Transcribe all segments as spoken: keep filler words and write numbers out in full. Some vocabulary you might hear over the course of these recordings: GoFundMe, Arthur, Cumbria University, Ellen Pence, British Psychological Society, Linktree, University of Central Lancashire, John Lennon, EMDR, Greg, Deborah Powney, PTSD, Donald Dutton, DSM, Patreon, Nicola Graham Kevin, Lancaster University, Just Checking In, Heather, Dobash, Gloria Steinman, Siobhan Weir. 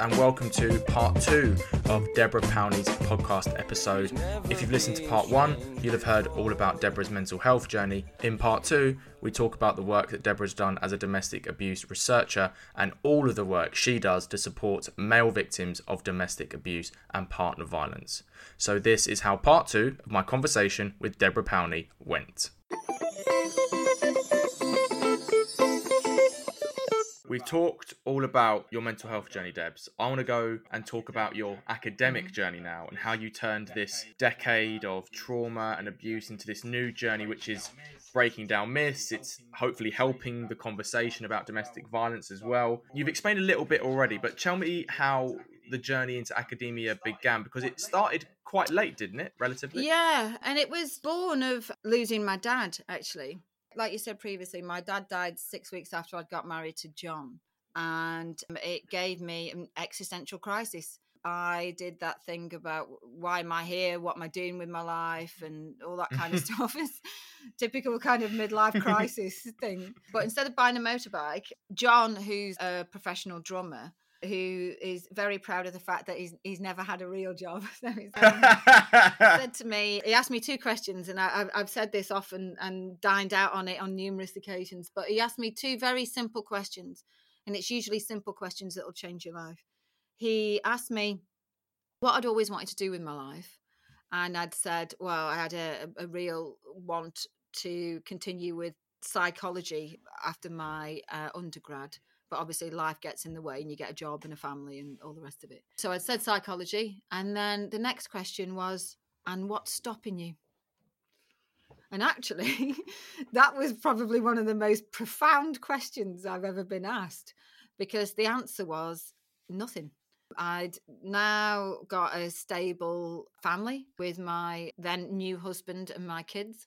And welcome to part two of Deborah Powney's podcast episode. If you've listened to part one, you'll have heard all about Deborah's mental health journey. In part two, we talk about the work that Deborah's done as a domestic abuse researcher and all of the work she does to support male victims of domestic abuse and partner violence. So this is how part two of my conversation with Deborah Powney went. We've talked all about your mental health journey, Debs. I want to go and talk about your academic journey now and how you turned this decade of trauma and abuse into this new journey, which is breaking down myths. It's hopefully helping the conversation about domestic violence as well. You've explained a little bit already, but tell me how the journey into academia began, because it started quite late, didn't it, relatively? Yeah, and it was born of losing my dad, actually. Like you said previously, my dad died six weeks after I'd got married to John, and it gave me an existential crisis. I did that thing about why am I here, what am I doing with my life, and all that kind of stuff. It's typical kind of midlife crisis thing. But instead of buying a motorbike, John, who's a professional drummer, who is very proud of the fact that he's he's never had a real job. So he's, um, said to me, he asked me two questions, and I, I've, I've said this often and dined out on it on numerous occasions, but he asked me two very simple questions, and it's usually simple questions that will change your life. He asked me what I'd always wanted to do with my life, and I'd said, well, I had a, a real want to continue with psychology after my uh, undergrad. But obviously life gets in the way and you get a job and a family and all the rest of it. So I said psychology. And then the next question was, and what's stopping you? And actually, that was probably one of the most profound questions I've ever been asked, because the answer was nothing. I'd now got a stable family with my then new husband and my kids.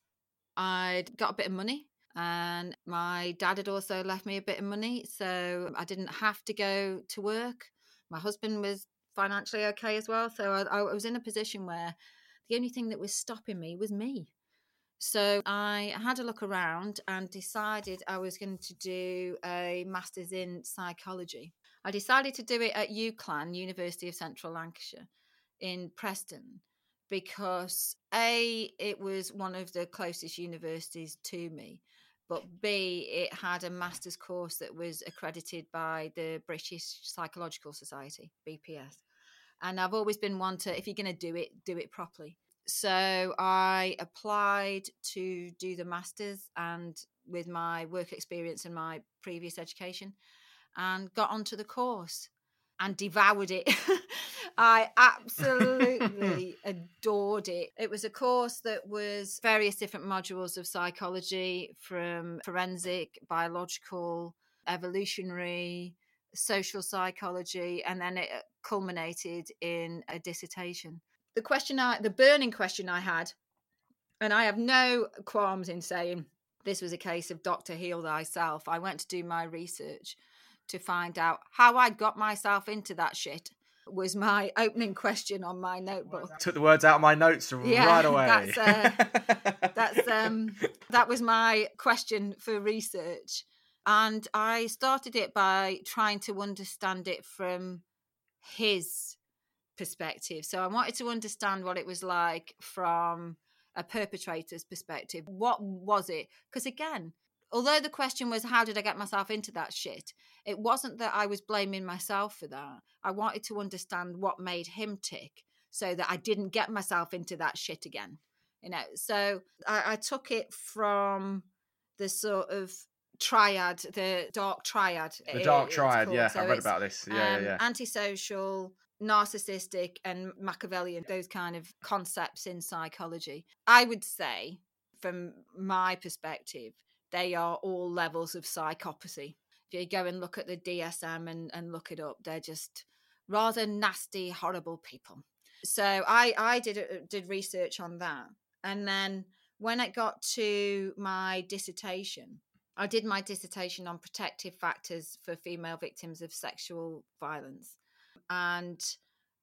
I'd got a bit of money. And my dad had also left me a bit of money, so I didn't have to go to work. My husband was financially okay as well. So I, I was in a position where the only thing that was stopping me was me. So I had a look around and decided I was going to do a master's in psychology. I decided to do it at UCLan, University of Central Lancashire, in Preston. Because A, it was one of the closest universities to me, but B, it had a master's course that was accredited by the British Psychological Society, B P S. And I've always been one to, if you're going to do it, do it properly. So I applied to do the master's, and with my work experience and my previous education, and got onto the course and devoured it. I absolutely adored it. It was a course that was various different modules of psychology, from forensic, biological, evolutionary, social psychology, and then it culminated in a dissertation. The question, I, the burning question I had, and I have no qualms in saying this was a case of Doctor Heal Thyself. I went to do my research to find out how I got myself into that shit. Was my opening question on my notebook. Took the words out of my notes yeah, right away. That's, uh, that's um, that was my question for research. And I started it by trying to understand it from his perspective. So I wanted to understand what it was like from a perpetrator's perspective. What was it? Because again, although the question was, how did I get myself into that shit? It wasn't that I was blaming myself for that. I wanted to understand what made him tick so that I didn't get myself into that shit again. You know, so I, I took it from the sort of triad, the dark triad. The dark triad, yeah. I read about this. Yeah, um, yeah, yeah. Antisocial, narcissistic, and Machiavellian, those kind of concepts in psychology. I would say, from my perspective, they are all levels of psychopathy. If you go and look at the D S M and, and look it up, they're just rather nasty, horrible people. So I, I did did research on that. And then when it got to my dissertation, I did my dissertation on protective factors for female victims of sexual violence. And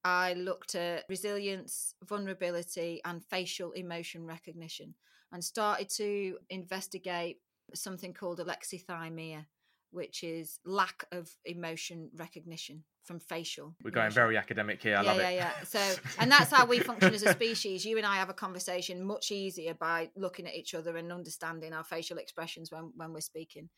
I looked at resilience, vulnerability, and facial emotion recognition, and started to investigate something called alexithymia, which is lack of emotion recognition from facial. We're going emotion. Very academic here. I yeah, love yeah, it. Yeah, yeah, yeah. So, and that's how we function as a species. You and I have a conversation much easier by looking at each other and understanding our facial expressions when, when we're speaking.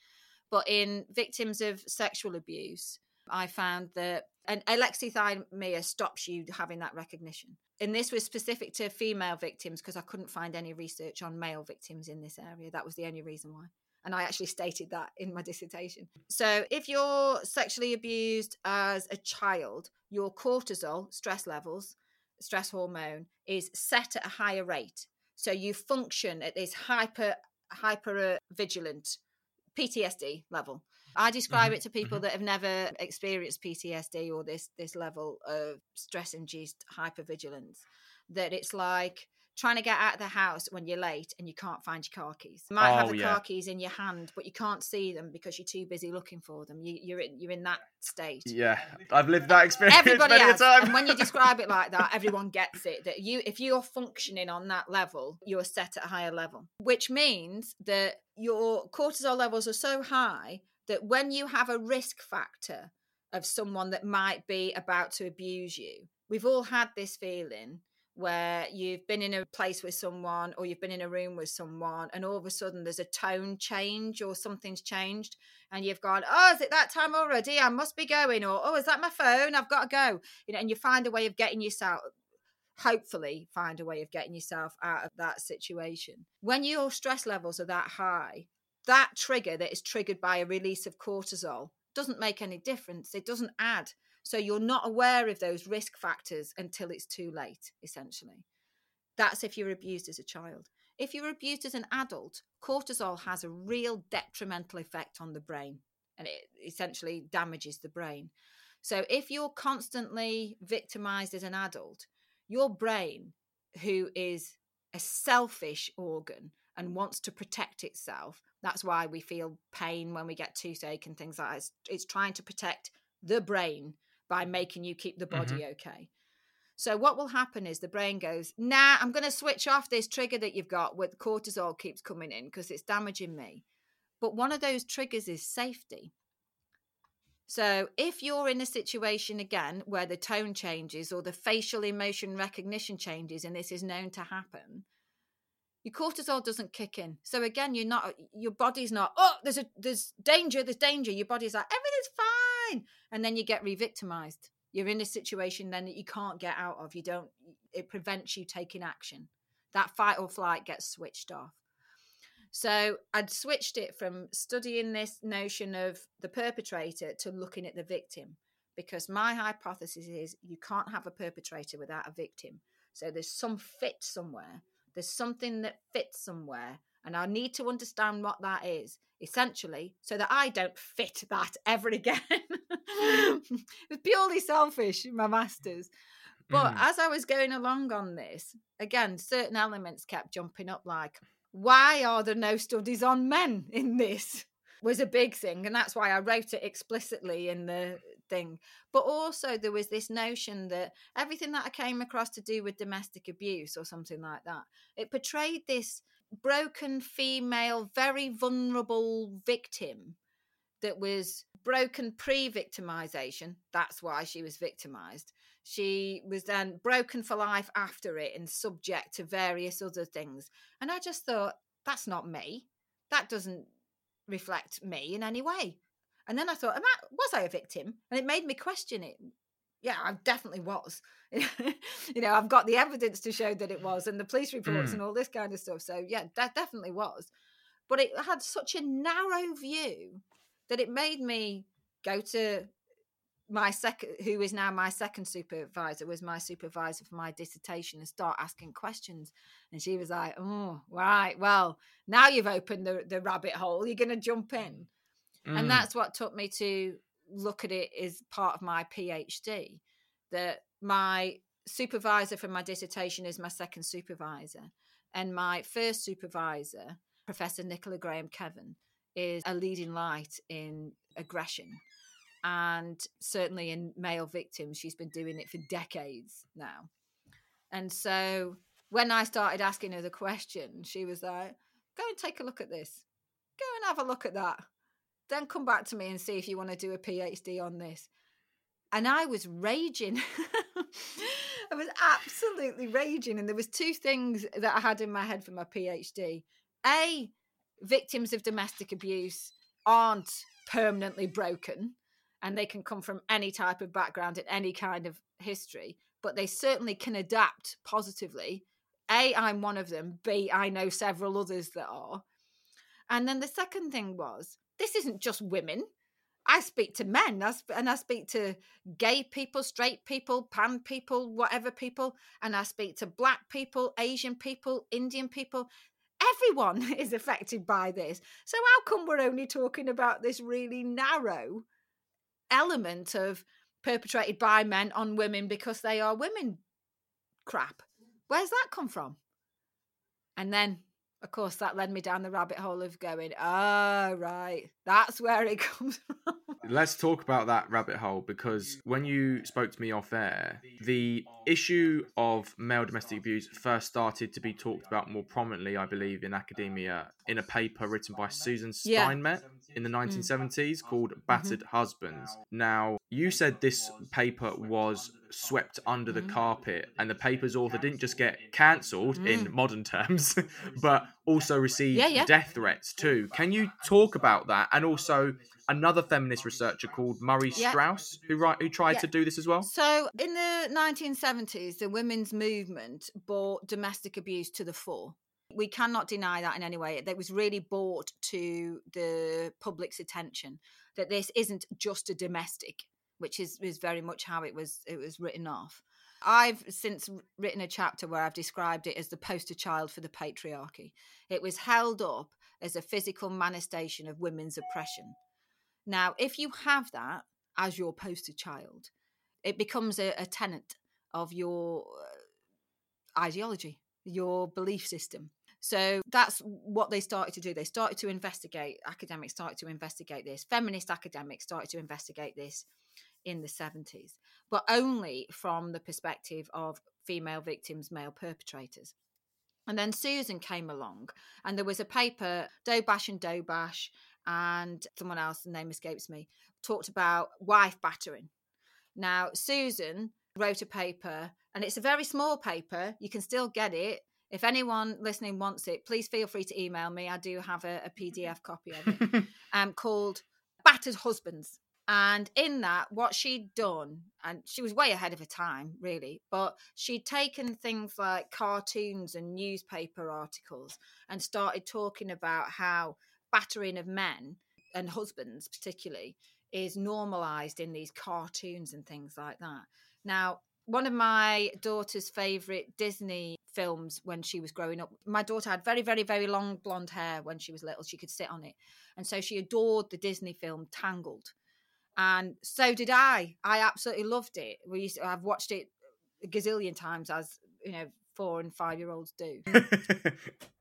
But in victims of sexual abuse, I found that an alexithymia stops you having that recognition. And this was specific to female victims because I couldn't find any research on male victims in this area. That was the only reason why. And I actually stated that in my dissertation. So if you're sexually abused as a child, your cortisol, stress levels, stress hormone, is set at a higher rate. So you function at this hyper, hyper vigilant P T S D level. I describe mm-hmm. it to people mm-hmm. that have never experienced P T S D or this this level of stress-induced hypervigilance, that it's like trying to get out of the house when you're late and you can't find your car keys. You might oh, have the yeah. car keys in your hand, but you can't see them because you're too busy looking for them. You, you're, in, you're in that state. Yeah, I've lived that experience Everybody many has. a time. And when you describe it like that, everyone gets it. That you, if you're functioning on that level, you're set at a higher level, which means that your cortisol levels are so high that when you have a risk factor of someone that might be about to abuse you, we've all had this feeling where you've been in a place with someone or you've been in a room with someone and all of a sudden there's a tone change or something's changed and you've gone, oh, is it that time already? I must be going. Or, oh, is that my phone? I've got to go. You know, and you find a way of getting yourself, hopefully find a way of getting yourself out of that situation. When your stress levels are that high, that trigger that is triggered by a release of cortisol doesn't make any difference. It doesn't add. So you're not aware of those risk factors until it's too late, essentially. That's if you're abused as a child. If you're abused as an adult, cortisol has a real detrimental effect on the brain, and it essentially damages the brain. So if you're constantly victimized as an adult, your brain, who is a selfish organ and wants to protect itself, that's why we feel pain when we get toothache and things like that. It's, it's trying to protect the brain by making you keep the body mm-hmm. okay. So what will happen is the brain goes, nah, I'm going to switch off this trigger that you've got with cortisol keeps coming in because it's damaging me. But one of those triggers is safety. So if you're in a situation again where the tone changes or the facial emotion recognition changes, and this is known to happen, your cortisol doesn't kick in. So again, you're not, your body's not, oh, there's a, there's danger, there's danger. Your body's like, everything's fine. And then you get re-victimized. You're in a situation then that you can't get out of. You don't, it prevents you taking action. That fight or flight gets switched off. So I'd switched it from studying this notion of the perpetrator to looking at the victim, because my hypothesis is you can't have a perpetrator without a victim. So there's some fit somewhere. There's something that fits somewhere, and I need to understand what that is, essentially, so that I don't fit that ever again. It's purely selfish, my masters. But mm. as I was going along on this, again, certain elements kept jumping up, like, why are there no studies on men in this? Was a big thing, and that's why I wrote it explicitly in the thing. But also there was this notion that everything that I came across to do with domestic abuse or something like that, it portrayed this broken female, very vulnerable victim that was broken pre-victimization. That's why she was victimized. She was then broken for life after it and subject to various other things. And I just thought, that's not me. That doesn't reflect me in any way. And then I thought, Am I, was I a victim? And it made me question it. Yeah, I definitely was. You know, I've got the evidence to show that it was, and the police reports mm. and all this kind of stuff. So yeah, that definitely was. But it had such a narrow view that it made me go to my second, who is now my second supervisor, was my supervisor for my dissertation, and start asking questions. And she was like, oh, right, well, now you've opened the, the rabbit hole. You're going to jump in. And that's what took me to look at it as part of my PhD, that my supervisor for my dissertation is my second supervisor. And my first supervisor, Professor Nicola Graham Kevin, is a leading light in aggression. And certainly in male victims, she's been doing it for decades now. And so when I started asking her the question, she was like, go and take a look at this. Go and have a look at that. Then come back to me and see if you want to do a PhD on this. And I was raging. I was absolutely raging. And there was two things that I had in my head for my PhD. A, victims of domestic abuse aren't permanently broken, and they can come from any type of background and any kind of history, but they certainly can adapt positively. A, I'm one of them. B, I know several others that are. And then the second thing was, this isn't just women. I speak to men, and I speak to gay people, straight people, pan people, whatever people, and I speak to black people, Asian people, Indian people. Everyone is affected by this. So how come we're only talking about this really narrow element of perpetrated by men on women because they are women crap? Where's that come from? And then, of course, that led me down the rabbit hole of going, oh, right, that's where it comes from. Let's talk about that rabbit hole, because when you spoke to me off air, the issue of male domestic abuse first started to be talked about more prominently, I believe, in academia in a paper written by Susan Steinmetz yeah. in the nineteen seventies mm. called Battered mm-hmm. Husbands. Now, you said this paper was swept under the mm. carpet, and the paper's author didn't just get cancelled mm. in modern terms, but also received yeah, yeah. death threats too. Can you talk about that? And also another feminist researcher called Murray yeah. Straus, who, write, who tried yeah. to do this as well? So in the nineteen seventies, the women's movement brought domestic abuse to the fore. We cannot deny that in any way. That was really brought to the public's attention, that this isn't just a domestic, which is, is very much how it was it was written off. I've since written a chapter where I've described it as the poster child for the patriarchy. It was held up as a physical manifestation of women's oppression. Now, if you have that as your poster child, it becomes a, a tenet of your ideology, your belief system. So that's what they started to do. They started to investigate, academics started to investigate this, feminist academics started to investigate this in the seventies, but only from the perspective of female victims, male perpetrators. And then Susan came along, and there was a paper, Dobash and Dobash, and someone else, the name escapes me, talked about wife battering. Now, Susan wrote a paper, and it's a very small paper. You can still get it. If anyone listening wants it, please feel free to email me. I do have a, a P D F copy of it, um, called Battered Husbands. And in that, what she'd done, and she was way ahead of her time, really, but she'd taken things like cartoons and newspaper articles and started talking about how battering of men and husbands particularly is normalized in these cartoons and things like that. Now, one of my daughter's favorite Disney films when she was growing up, my daughter had very, very, very long blonde hair when she was little. She could sit on it. And so she adored the Disney film Tangled. And so did I. I absolutely loved it. We used to, I've watched it a gazillion times, as, you know, four and five-year-olds do.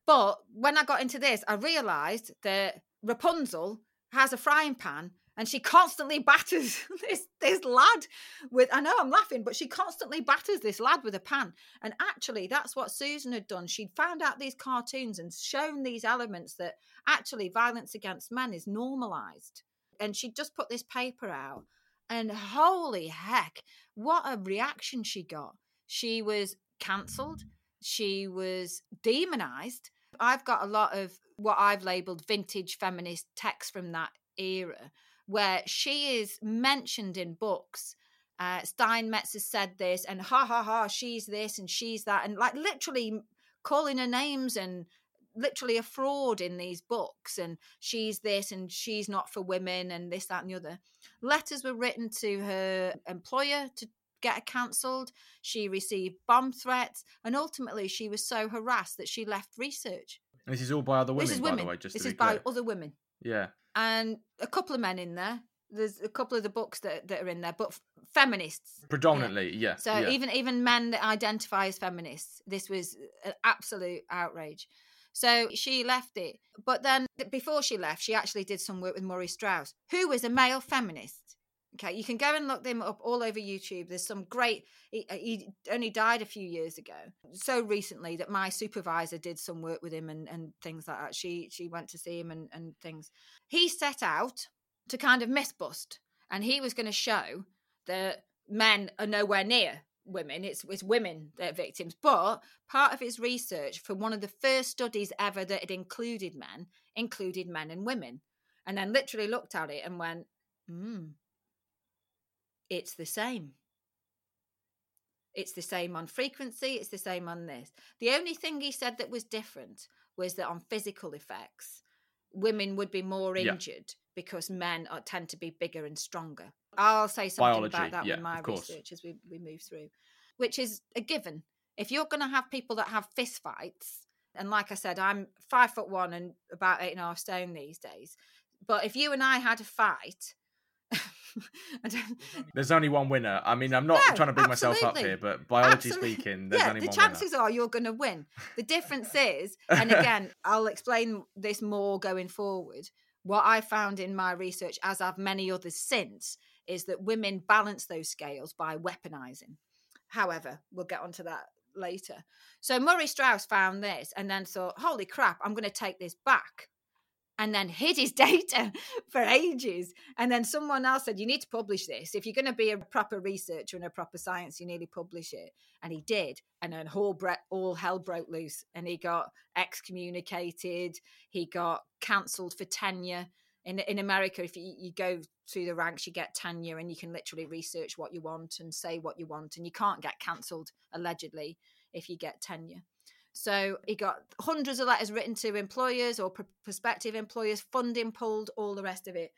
But when I got into this, I realised that Rapunzel has a frying pan and she constantly batters this, this lad with, I know I'm laughing, but she constantly batters this lad with a pan. And actually, that's what Susan had done. She'd found out these cartoons and shown these elements that actually violence against men is normalised. And she'd just put this paper out. And holy heck, what a reaction she got. She was cancelled. She was demonised. I've got a lot of what I've labelled vintage feminist texts from that era, where she is mentioned in books. Uh, Steinmetz has said this, and ha, ha, ha, she's this and she's that, and like literally calling her names and literally a fraud in these books, and she's this and she's not for women and this, that and the other. Letters were written to her employer to get her cancelled. She received bomb threats, and ultimately she was so harassed that she left research. And this is all by other women, this is by women. the way, just This is by clear. other women. Yeah. And a couple of men in there. There's a couple of the books that, that are in there, but feminists. Predominantly, yeah. yeah. So yeah. even even men that identify as feminists, this was an absolute outrage. So she left it. But then before she left, she actually did some work with Murray Straus, who was a male feminist. Okay, you can go and look them up all over YouTube. There's some great, he, he only died a few years ago, so recently that my supervisor did some work with him and, and things like that. She she went to see him and, and things. He set out to kind of myth bust, and he was going to show that men are nowhere near women. It's, it's women that are victims. But part of his research for one of the first studies ever that had included men, included men and women, and then literally looked at it and went, hmm. It's the same. It's the same on frequency. It's the same on this. The only thing he said that was different was that on physical effects, women would be more injured yeah. because men are, tend to be bigger and stronger. I'll say something Biology, about that yeah, in my research as we, we move through, which is a given. If you're going to have people that have fist fights, and like I said, I'm five foot one and about eight and a half stone these days. But if you and I had a fight... I don't... There's only one winner. I mean, I'm not no, trying to bring absolutely. myself up here, but biology absolutely. speaking, there's yeah, only the one winner. The chances are you're going to win. The difference is, and again, I'll explain this more going forward. What I found in my research, as I've many others since, is that women balance those scales by weaponizing. However, we'll get onto that later. So Murray Straus found this and then thought, holy crap, I'm going to take this back. And then hid his data for ages. And then someone else said, you need to publish this. If you're going to be a proper researcher and a proper science, you need to publish it. And he did. And then all, bre- all hell broke loose. And he got excommunicated. He got cancelled for tenure. In in America, if you, you go through the ranks, you get tenure and you can literally research what you want and say what you want. And you can't get cancelled, allegedly, if you get tenure. So he got hundreds of letters written to employers or pr- prospective employers, funding pulled, all the rest of it.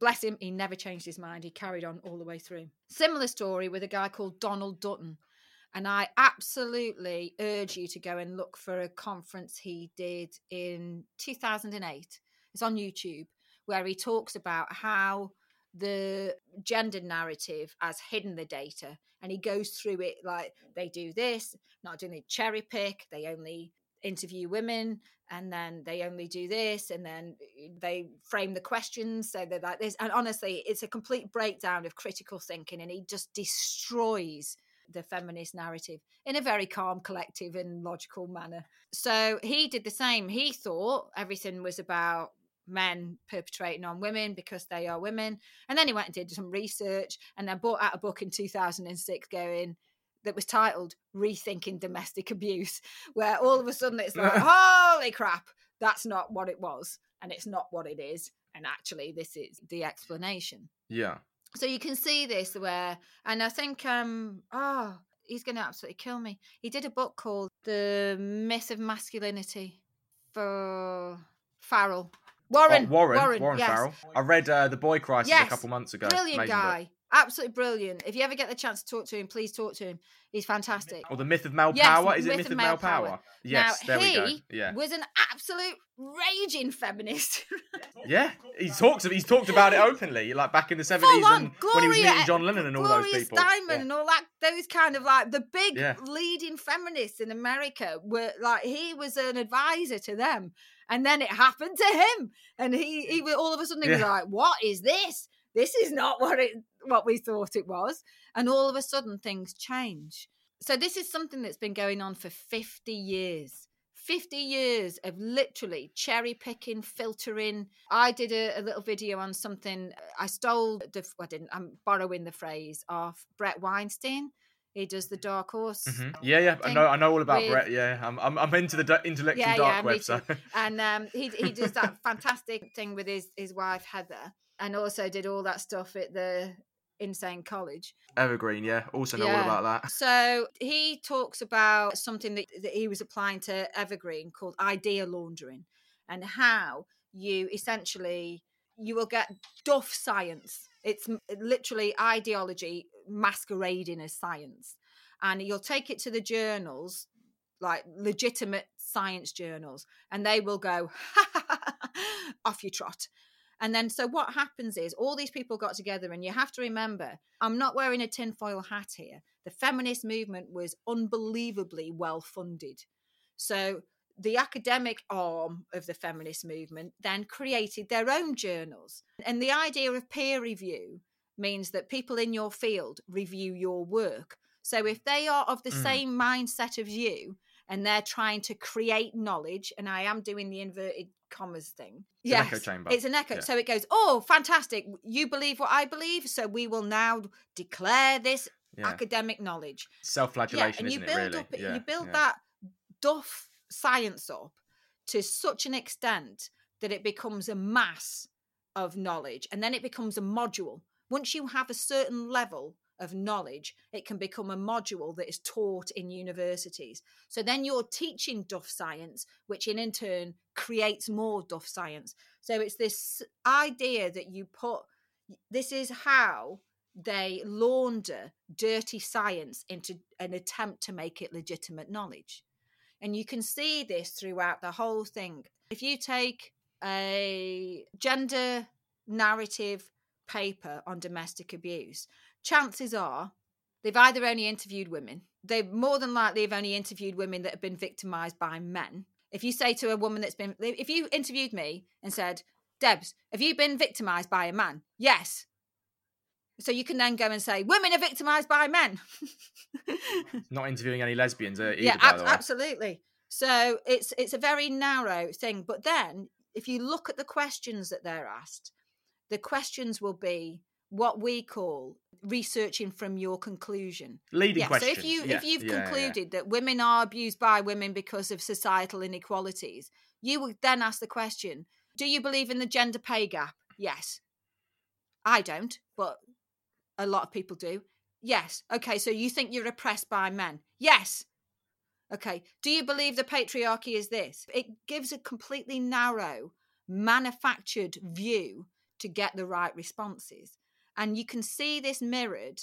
Bless him, he never changed his mind. He carried on all the way through. Similar story with a guy called Donald Dutton. And I absolutely urge you to go and look for a conference he did in two thousand eight. It's on YouTube, where he talks about how the gender narrative has hidden the data, and he goes through it like they do this, not doing it, cherry pick, they only interview women, and then they only do this, and then they frame the questions so they're like this. And honestly, it's a complete breakdown of critical thinking, and he just destroys the feminist narrative in a very calm, collective and logical manner. So he did the same. He thought everything was about men perpetrating on women because they are women, and then he went and did some research, and then brought out a book in two thousand six going that was titled Rethinking Domestic Abuse, where all of a sudden it's like holy crap, that's not what it was, and it's not what it is, and actually this is the explanation. Yeah, so you can see this where, and I think um oh he's gonna absolutely kill me, he did a book called The Myth of Masculinity for Farrell Warren, oh, Warren, Warren, Warren yes. Farrell. I read uh, The Boy Crisis yes. a couple months ago. Brilliant Amazing guy. Book. Absolutely brilliant. If you ever get the chance to talk to him, please talk to him. He's fantastic. Or The Myth of Male yes, Power. Is it Myth of, of Male Power? Power? Yes, now, there we go. Yeah. was an absolute raging feminist. yeah, he talks, he's talked about it openly, like back in the seventies and Gloria, when he was meeting John Lennon and all Gloria those people. Gloria Steinman yeah. and all that, those kind of like, the big yeah. leading feminists in America were like, he was an advisor to them. And then it happened to him. And he, he all of a sudden he yeah. was like, what is this? This is not what it what we thought it was. And all of a sudden things change. So this is something that's been going on for fifty years. fifty years of literally cherry picking, filtering. I did a, a little video on something. I stole, the, well, I didn't, I'm borrowing the phrase off Brett Weinstein. He does the Dark Horse. Mm-hmm. Yeah, yeah, I know, I know all about with... Brett. Yeah, I'm, I'm, I'm into the d- intellectual yeah, dark yeah, web. So. And um, he, he does that fantastic thing with his, his wife Heather, and also did all that stuff at the insane college. Evergreen, yeah, also know yeah. all about that. So he talks about something that, that he was applying to Evergreen called idea laundering, and how you essentially you will get duff science. It's literally ideology masquerading as science. And you'll take it to the journals, like legitimate science journals, and they will go, ha, ha, ha, ha, off you trot. And then so what happens is all these people got together, and you have to remember, I'm not wearing a tinfoil hat here. The feminist movement was unbelievably well funded. So the academic arm of the feminist movement then created their own journals. And the idea of peer review means that people in your field review your work. So if they are of the mm. same mindset as you and they're trying to create knowledge, and I am doing the inverted commas thing. It's yes, an echo chamber. It's an echo. Yeah. So it goes, oh, fantastic. You believe what I believe. So we will now declare this yeah. academic knowledge. Self-flagellation, yeah, and you isn't build it, really? Up, yeah. You build yeah. that duff science up to such an extent that it becomes a mass of knowledge, and then it becomes a module. Once you have a certain level of knowledge, it can become a module that is taught in universities. So then you're teaching duff science, which in, in turn creates more duff science. So it's this idea that you put, this is how they launder dirty science into an attempt to make it legitimate knowledge. And you can see this throughout the whole thing. If you take a gender narrative paper on domestic abuse, chances are they've either only interviewed women. They more than likely have only interviewed women that have been victimized by men. If you say to a woman that's been, if you interviewed me and said, Debs, have you been victimized by a man? Yes. So you can then go and say, women are victimized by men. Not interviewing any lesbians either, yeah, ab- by the way. Absolutely. So it's it's a very narrow thing. But then if you look at the questions that they're asked, the questions will be what we call researching from your conclusion. Leading yeah, questions. So if, you, yeah. if you've yeah, concluded yeah. that women are abused by women because of societal inequalities, you would then ask the question, do you believe in the gender pay gap? Yes. I don't, but a lot of people do. Yes. Okay, so you think you're oppressed by men? Yes. Okay, do you believe the patriarchy is this? It gives a completely narrow, manufactured view to get the right responses. And you can see this mirrored.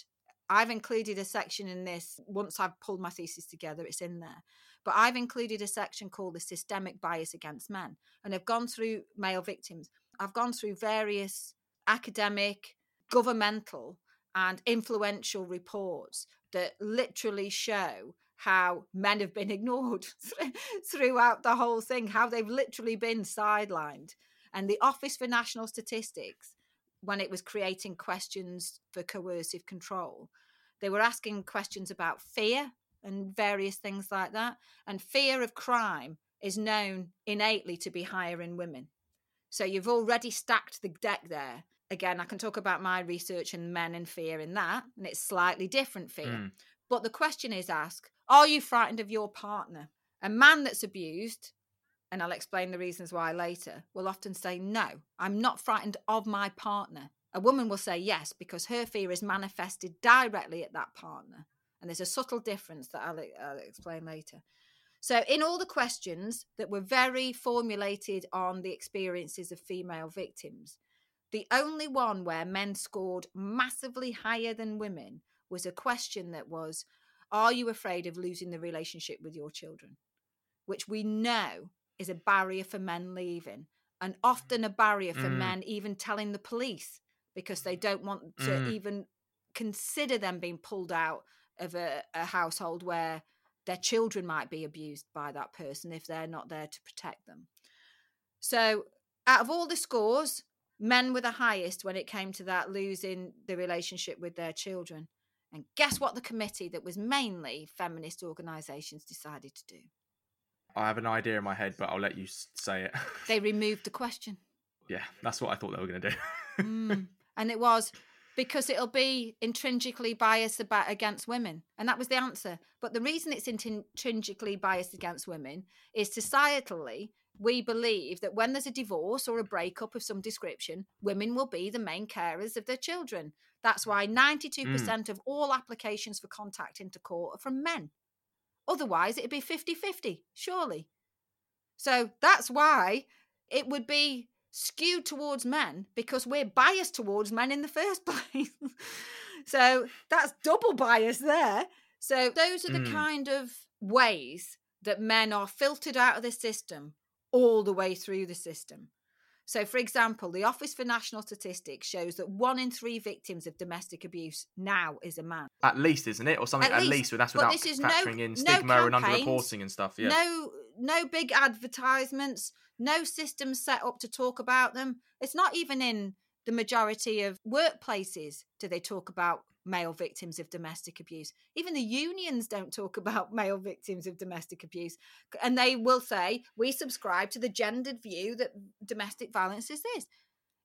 I've included a section in this. Once I've pulled my thesis together, it's in there. But I've included a section called the systemic bias against men. And I've gone through male victims. I've gone through various academic, governmental, and influential reports that literally show how men have been ignored throughout the whole thing, how they've literally been sidelined. And the Office for National Statistics, when it was creating questions for coercive control, they were asking questions about fear and various things like that. And fear of crime is known innately to be higher in women. So you've already stacked the deck there. Again, I can talk about my research and men and fear in that, and it's slightly different fear. Mm. But the question is asked, are you frightened of your partner? A man that's abused, and I'll explain the reasons why later, will often say, no, I'm not frightened of my partner. A woman will say yes, because her fear is manifested directly at that partner. And there's a subtle difference that I'll, I'll explain later. So in all the questions that were very formulated on the experiences of female victims, the only one where men scored massively higher than women was a question that was, are you afraid of losing the relationship with your children? Which we know is a barrier for men leaving, and often a barrier for mm. men even telling the police, because they don't want to mm. even consider them being pulled out of a, a household where their children might be abused by that person if they're not there to protect them. So out of all the scores, men were the highest when it came to that, losing the relationship with their children. And guess what the committee that was mainly feminist organisations decided to do? I have an idea in my head, but I'll let you say it. They removed the question. Yeah, that's what I thought they were going to do. mm. And it was, because it'll be intrinsically biased about, against women. And that was the answer. But the reason it's intrinsically biased against women is societally, we believe that when there's a divorce or a breakup of some description, women will be the main carers of their children. That's why ninety-two percent mm. of all applications for contact into court are from men. Otherwise, it'd be fifty-fifty, surely. So that's why it would be skewed towards men, because we're biased towards men in the first place. So that's double bias there. So those are the mm. kind of ways that men are filtered out of the system all the way through the system. So, for example, the Office for National Statistics shows that one in three victims of domestic abuse now is a man. At least, isn't it? Or something, at, at least, least that's without factoring no, in stigma no and underreporting and stuff. Yeah. No, no big advertisements, no system set up to talk about them. It's not even in the majority of workplaces do they talk about male victims of domestic abuse. Even the unions don't talk about male victims of domestic abuse. And they will say, we subscribe to the gendered view that domestic violence is this.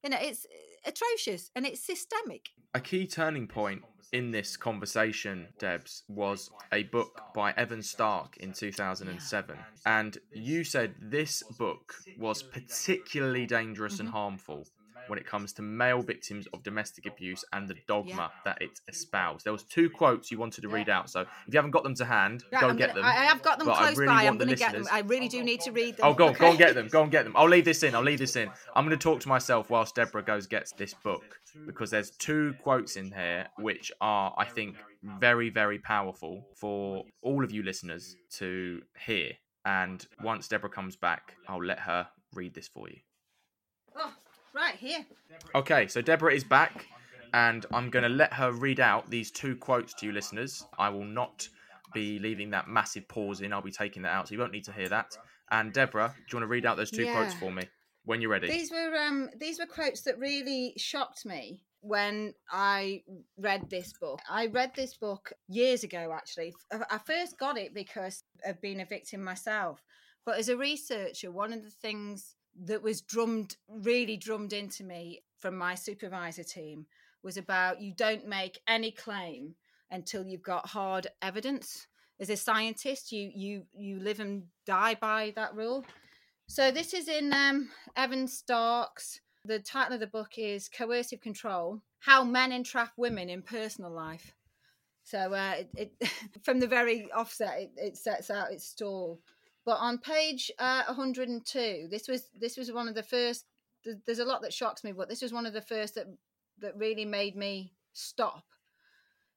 You know, it's atrocious and it's systemic. A key turning point in this conversation, Debs, was a book by Evan Stark in two thousand seven. Yeah. And you said this book was particularly dangerous mm-hmm. and harmful when it comes to male victims of domestic abuse and the dogma yeah. that it espoused. There was two quotes you wanted to yeah. read out. So if you haven't got them to hand, right, go I'm get gonna, them. I have got them but close I really by. I'm going to get them. I really do need to read them. Oh, go on, okay. go and get them. Go and get them. I'll leave this in. I'll leave this in. I'm going to talk to myself whilst Deborah goes gets this book, because there's two quotes in here which are, I think, very, very powerful for all of you listeners to hear. And once Deborah comes back, I'll let her read this for you. Oh, right here. Okay, so Deborah is back, and I'm going to let her read out these two quotes to you listeners. I will not be leaving that massive pause in. I'll be taking that out, so you won't need to hear that. And Deborah, do you want to read out those two yeah. quotes for me? When you're ready. These were um, these were quotes that really shocked me when I read this book. I read this book years ago, actually. I first got it because of being a victim myself. But as a researcher, one of the things that was drummed, really drummed into me from my supervisor team was about you don't make any claim until you've got hard evidence. As a scientist, you you you live and die by that rule. So this is in um, Evan Stark's, the title of the book is Coercive Control, How Men Entrap Women in Personal Life. So uh, it, it, from the very offset, it, it sets out its stall. But on page uh, one hundred two, this was this was one of the first, th- there's a lot that shocks me, but this was one of the first that, that really made me stop,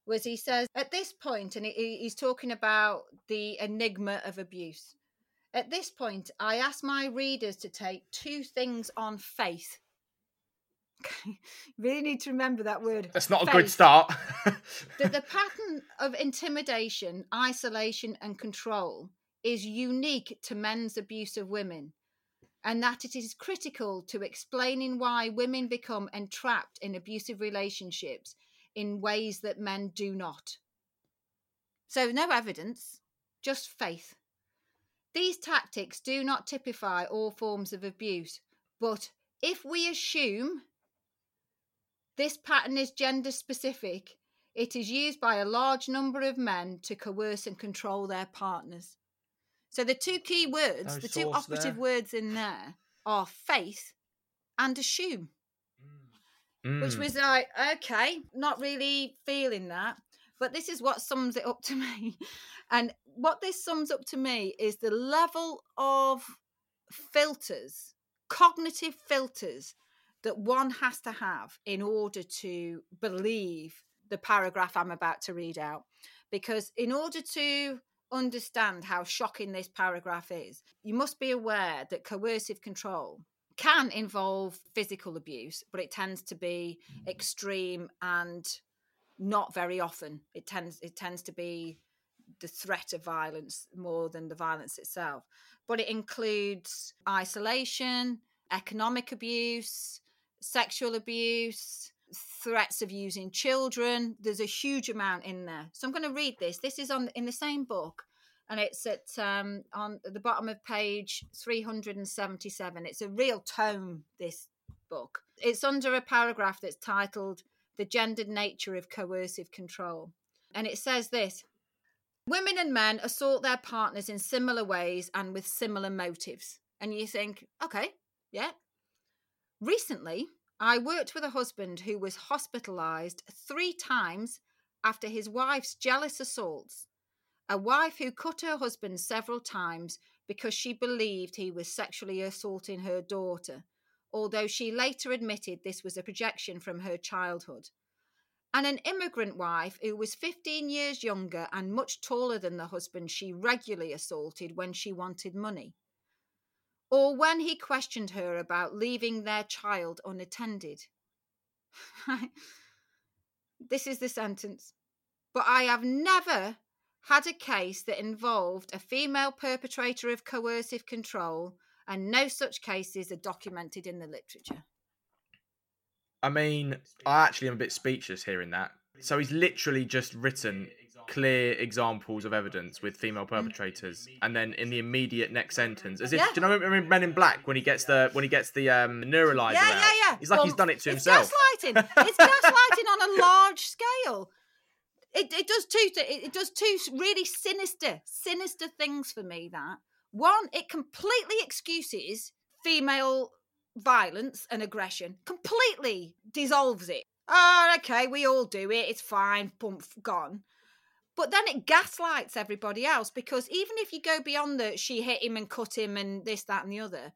was he says, at this point, and he, he's talking about the enigma of abuse. At this point, I ask my readers to take two things on faith. Okay. Really need to remember that word. That's not faith. A good start. That the pattern of intimidation, isolation, and control is unique to men's abuse of women, and that it is critical to explaining why women become entrapped in abusive relationships in ways that men do not. So no evidence, just faith. These tactics do not typify all forms of abuse, but if we assume this pattern is gender-specific, it is used by a large number of men to coerce and control their partners. So the two key words, no the two operative there. words in there are faith and assume, mm. which was like, okay, not really feeling that. But this is what sums it up to me. And what this sums up to me is the level of filters, cognitive filters, that one has to have in order to believe the paragraph I'm about to read out. Because in order to understand how shocking this paragraph is, you must be aware that coercive control can involve physical abuse, but it tends to be extreme and not very often. It tends it tends to be the threat of violence more than the violence itself. But it includes isolation, economic abuse, sexual abuse, threats of using children. There's a huge amount in there. So I'm going to read this. This is on in the same book, and it's at um, on the bottom of page three hundred seventy-seven. It's a real tome, this book. It's under a paragraph that's titled The Gendered Nature of Coercive Control. And it says this: women and men assault their partners in similar ways and with similar motives. And you think, okay, yeah. Recently, I worked with a husband who was hospitalised three times after his wife's jealous assaults, a wife who cut her husband several times because she believed he was sexually assaulting her daughter, although she later admitted this was a projection from her childhood, and an immigrant wife who was fifteen years younger and much taller than the husband she regularly assaulted when she wanted money, or when he questioned her about leaving their child unattended. This is the sentence. But I have never had a case that involved a female perpetrator of coercive control, and no such cases are documented in the literature. I mean, I actually am a bit speechless hearing that. So he's literally just written clear examples of evidence with female perpetrators, and then in the immediate next sentence, as if, yeah. do you know, Men in Black when he gets the when he gets the um, neuralizer yeah, out? Yeah, yeah, He's like well, he's done it to it's himself. Gaslighting. It's gaslighting on a large scale. It it does two it does two really sinister sinister things for me. That one, it completely excuses female violence and aggression, completely dissolves it. Oh, okay, we all do it. It's fine. Pump gone. But then it gaslights everybody else, because even if you go beyond the she hit him and cut him and this, that and the other,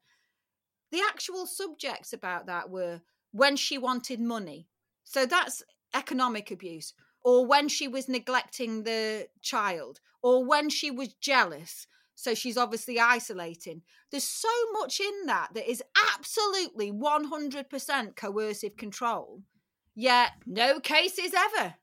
the actual subjects about that were when she wanted money. So that's economic abuse. Or when she was neglecting the child. Or when she was jealous. So she's obviously isolating. There's so much in that that is absolutely one hundred percent coercive control. Yet no cases ever.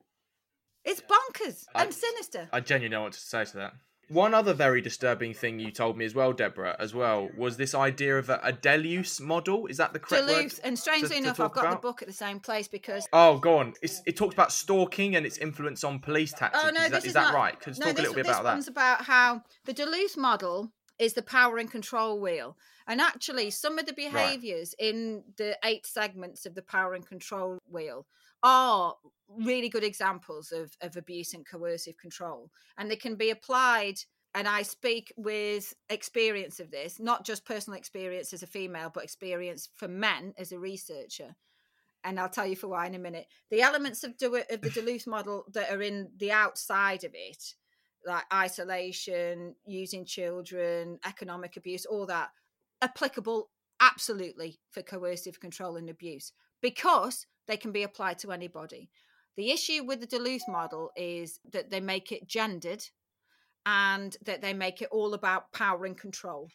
It's bonkers and I, sinister. I genuinely know what to say to that. One other very disturbing thing you told me as well, Deborah, as well, was this idea of a, a Duluth model. Is that the correct Duluth, word? And strangely to, enough, to I've got about? the book at the same place because... Oh, go on. It's, it talks about stalking and its influence on police tactics. Oh, no, is that, is is that not, right? Can you no, talk this, a little bit about that? No, this one's about how the Duluth model is the power and control wheel. And actually, some of the behaviours right. in the eight segments of the power and control wheel are really good examples of, of abuse and coercive control. And they can be applied, and I speak with experience of this, not just personal experience as a female, but experience for men as a researcher. And I'll tell you for why in a minute. The elements of, du- of the Duluth model that are in the outside of it, like isolation, using children, economic abuse, all that, applicable absolutely for coercive control and abuse, because they can be applied to anybody. The issue with the Duluth model is that they make it gendered and that they make it all about power and control.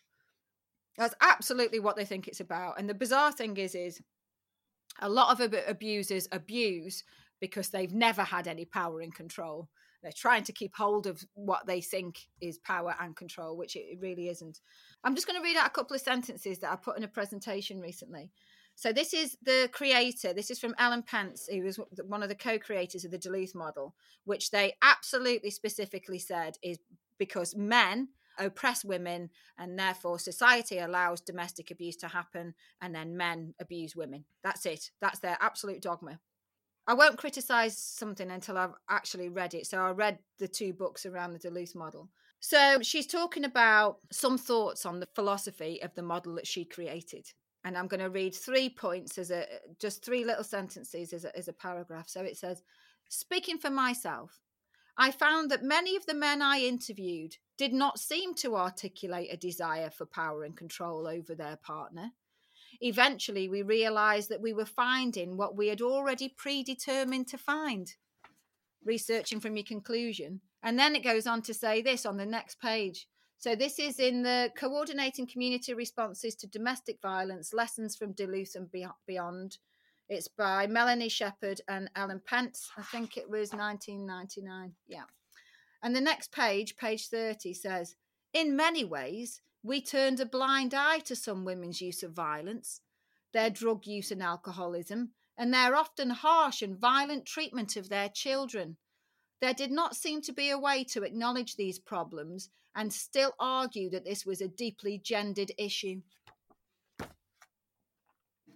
That's absolutely what they think it's about. And the bizarre thing is, is a lot of abusers abuse because they've never had any power and control. They're trying to keep hold of what they think is power and control, which it really isn't. I'm just going to read out a couple of sentences that I put in a presentation recently. So this is the creator. This is from Ellen Pence, who was one of the co-creators of the Duluth model, which they absolutely specifically said is because men oppress women and therefore society allows domestic abuse to happen and then men abuse women. That's it. That's their absolute dogma. I won't criticise something until I've actually read it. So I read the two books around the Duluth model. So she's talking about some thoughts on the philosophy of the model that she created. And I'm going to read three points as a, just three little sentences as a, as a paragraph. So it says, speaking for myself, I found that many of the men I interviewed did not seem to articulate a desire for power and control over their partner. Eventually, we realised that we were finding what we had already predetermined to find, researching from your conclusion. And then it goes on to say this on the next page. So this is in the Coordinating Community Responses to Domestic Violence, Lessons from Duluth and Beyond. It's by Melanie Shepherd and Ellen Pence. I think it was nineteen ninety-nine. Yeah. And the next page, page thirty, says, in many ways, we turned a blind eye to some women's use of violence, their drug use and alcoholism, and their often harsh and violent treatment of their children. There did not seem to be a way to acknowledge these problems and still argue that this was a deeply gendered issue.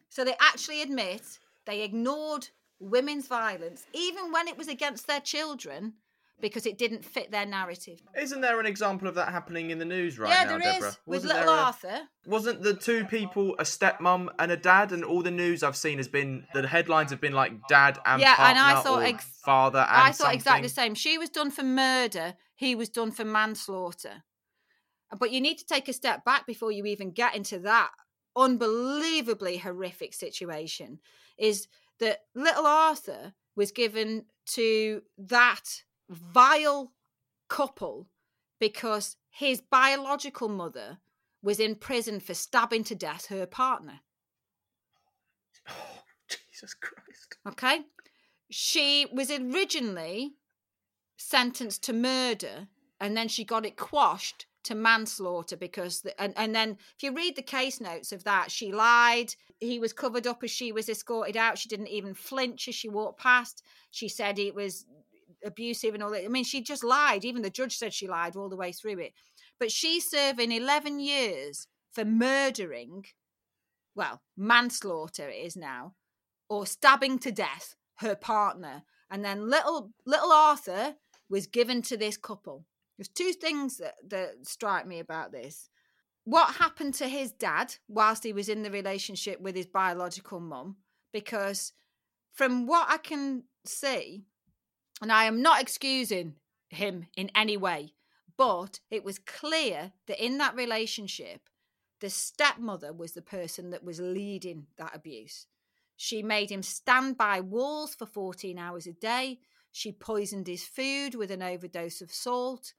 So they actually admit they ignored women's violence, even when it was against their children, because it didn't fit their narrative. Isn't there an example of that happening in the news right yeah, now, Deborah? Yeah, there is, with little Arthur. Wasn't the two people a stepmum and a dad? And all the news I've seen has been, the headlines have been like dad and yeah, partner and I thought ex- father and I thought something. Exactly the same. She was done for murder, he was done for manslaughter. But you need to take a step back before you even get into that unbelievably horrific situation, is that little Arthur was given to that vile couple because his biological mother was in prison for stabbing to death her partner. Oh, Jesus Christ. Okay. She was originally sentenced to murder and then she got it quashed to manslaughter because, the, and, and then if you read the case notes of that, she lied. He was covered up as she was escorted out. She didn't even flinch as she walked past. She said it was abusive and all that. I mean, she just lied. Even the judge said she lied all the way through it. But she's serving eleven years for murdering, well, manslaughter it is now, or stabbing to death her partner. And then little little Arthur was given to this couple. There's two things that, that strike me about this. What happened to his dad whilst he was in the relationship with his biological mum? Because from what I can see, and I am not excusing him in any way, but it was clear that in that relationship, the stepmother was the person that was leading that abuse. She made him stand by walls for fourteen hours a day. She poisoned his food with an overdose of salt.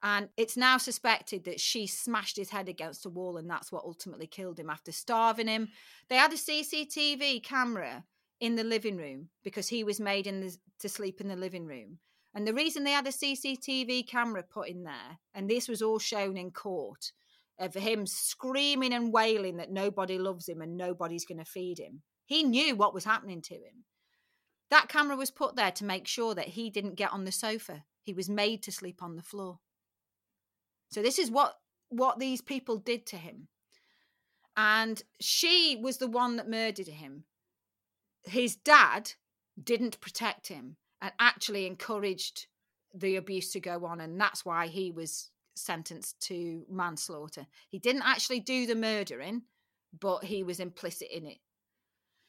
And it's now suspected that she smashed his head against a wall, and that's what ultimately killed him after starving him. They had a C C T V camera in the living room because he was made in the, to sleep in the living room. And the reason they had a C C T V camera put in there, and this was all shown in court, of him screaming and wailing that nobody loves him and nobody's going to feed him. He knew what was happening to him. That camera was put there to make sure that he didn't get on the sofa. He was made to sleep on the floor. So this is what, what these people did to him. And she was the one that murdered him. His dad didn't protect him and actually encouraged the abuse to go on. And that's why he was sentenced to manslaughter. He didn't actually do the murdering, but he was implicit in it.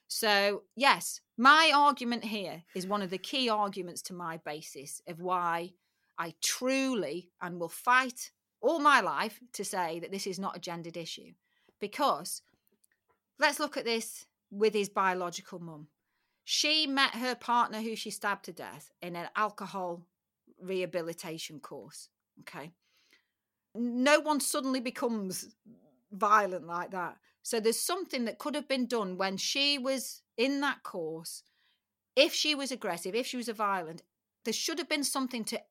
So, yes, my argument here is one of the key arguments to my basis of why I truly and will fight all my life to say that this is not a gendered issue. Because let's look at this with his biological mum. She met her partner who she stabbed to death in an alcohol rehabilitation course. Okay. No one suddenly becomes violent like that. So there's something that could have been done when she was in that course. If she was aggressive, if she was violent, there should have been something to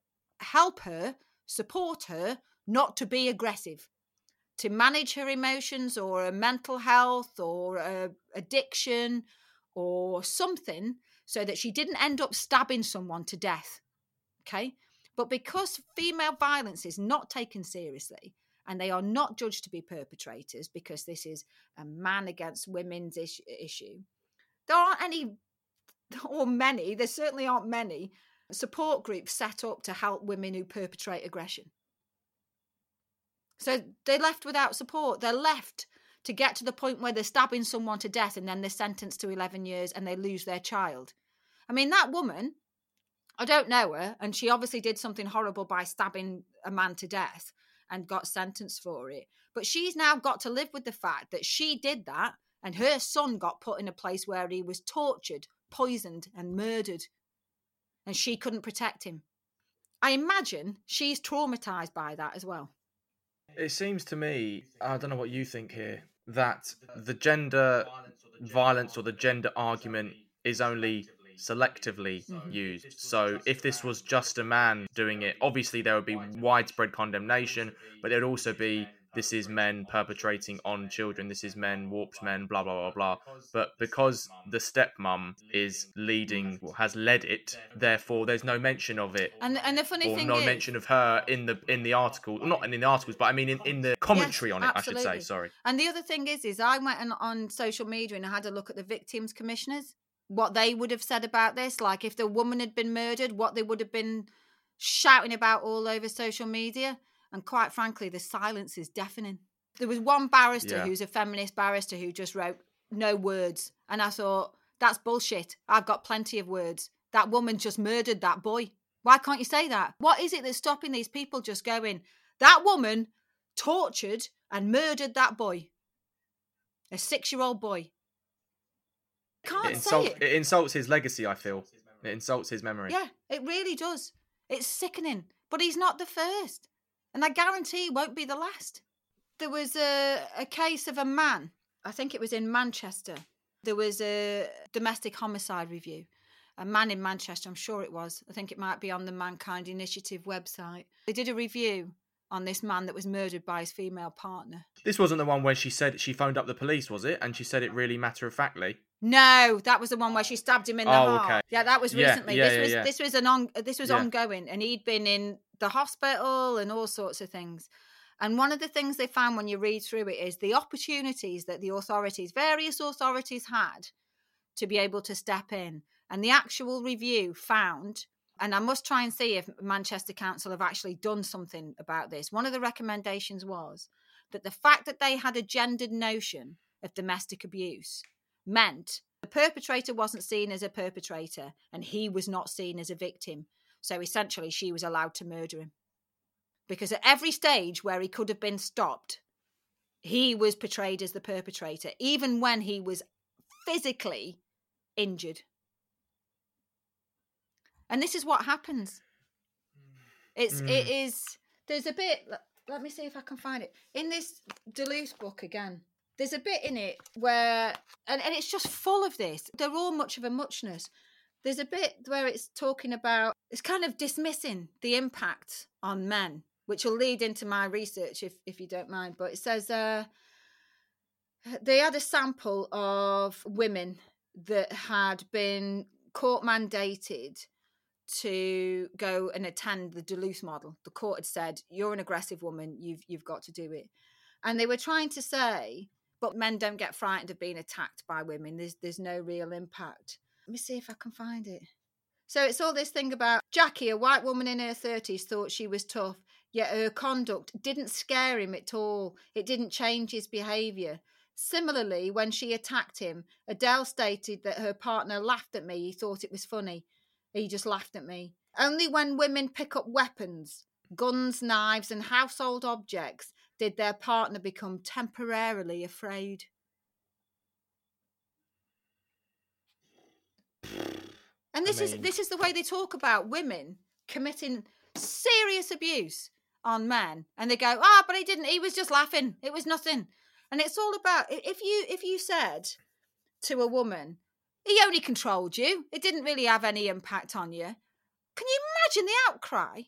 help her, support her, not to be aggressive, to manage her emotions or her mental health or her addiction or something so that she didn't end up stabbing someone to death. Okay? But because female violence is not taken seriously, and they are not judged to be perpetrators because this is a man against women's issue. There aren't any, or many, there certainly aren't many support groups set up to help women who perpetrate aggression. So they're left without support. They're left to get to the point where they're stabbing someone to death and then they're sentenced to eleven years and they lose their child. I mean, that woman, I don't know her, and she obviously did something horrible by stabbing a man to death and got sentenced for it. But she's now got to live with the fact that she did that and her son got put in a place where he was tortured, poisoned and murdered, and she couldn't protect him. I imagine she's traumatised by that as well. It seems to me, I don't know what you think here, that the gender violence or the gender argument is only selectively mm-hmm. used. So if this was just a man doing it, obviously there would be widespread condemnation, but there would also be, this is men perpetrating on children, this is men, warped men, blah, blah, blah, blah. But because the stepmom is leading, has led it, therefore there's no mention of it. And, and the funny or thing no is... mention of her in the in the article, not in the articles, but I mean in, in the commentary yes, on it, absolutely. I should say, sorry. And the other thing is, is I went on, on social media and I had a look at the victims' commissioners, what they would have said about this, like if the woman had been murdered, what they would have been shouting about all over social media. And quite frankly, the silence is deafening. There was one barrister yeah. who's a feminist barrister who just wrote, no words. And I thought, that's bullshit. I've got plenty of words. That woman just murdered that boy. Why can't you say that? What is it that's stopping these people just going, that woman tortured and murdered that boy? A six-year-old boy. Can't it insult, say it. It insults his legacy, I feel. It insults his memory. Yeah, it really does. It's sickening. But he's not the first. And I guarantee he won't be the last. There was a, a case of a man, I think it was in Manchester. There was a domestic homicide review. A man in Manchester, I'm sure it was. I think it might be on the Mankind Initiative website. They did a review on this man that was murdered by his female partner. This wasn't the one where she said she phoned up the police, was it? And she said it really matter-of-factly. No, that was the one where she stabbed him in the oh, heart. Okay. Yeah, that was yeah, recently. Yeah, this yeah, was yeah. this was an on, this was yeah. ongoing, and he'd been in the hospital and all sorts of things. And one of the things they found when you read through it is the opportunities that the authorities, various authorities had to be able to step in. And the actual review found, and I must try and see if Manchester Council have actually done something about this. One of the recommendations was that the fact that they had a gendered notion of domestic abuse meant the perpetrator wasn't seen as a perpetrator and he was not seen as a victim. So essentially she was allowed to murder him. Because at every stage where he could have been stopped, he was portrayed as the perpetrator, even when he was physically injured. And this is what happens. It's, mm. it is, there's a bit, let me see if I can find it. In this Duluth book again, there's a bit in it where, and, and it's just full of this. They're all much of a muchness. There's a bit where it's talking about, it's kind of dismissing the impact on men, which will lead into my research if, if you don't mind. But it says uh, they had a sample of women that had been court mandated to go and attend the Duluth model. The court had said, you're an aggressive woman, you've you've got to do it. And they were trying to say, but men don't get frightened of being attacked by women. There's there's no real impact. Let me see if I can find it. So it's all this thing about Jackie, a white woman in her thirties, thought she was tough, yet her conduct didn't scare him at all. It didn't change his behaviour. Similarly, when she attacked him, Adele stated that her partner laughed at me. He thought it was funny. He just laughed at me. Only when women pick up weapons, guns, knives, and household objects did their partner become temporarily afraid. And this I mean... is this is the way they talk about women committing serious abuse on men. And they go, ah, oh, but he didn't. He was just laughing. It was nothing. And it's all about, if you if you said to a woman, he only controlled you, it didn't really have any impact on you. Can you imagine the outcry?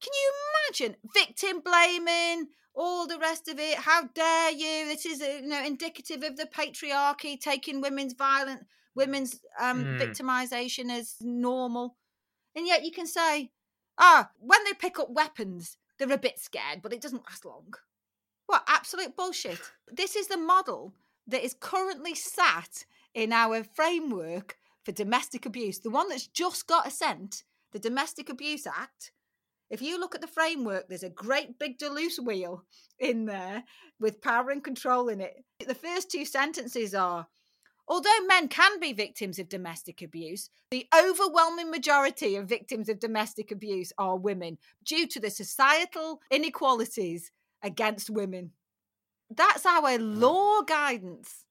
Can you imagine victim blaming, all the rest of it? How dare you? This is, you know, indicative of the patriarchy taking women's violence, women's um, mm. victimization as normal. And yet you can say, ah, oh, when they pick up weapons, they're a bit scared, but it doesn't last long. What absolute bullshit. This is the model that is currently sat in our framework for domestic abuse. The one that's just got assent, the Domestic Abuse Act. If you look at the framework, there's a great big Duluth wheel in there with power and control in it. The first two sentences are, although men can be victims of domestic abuse, the overwhelming majority of victims of domestic abuse are women due to the societal inequalities against women. That's our law guidance.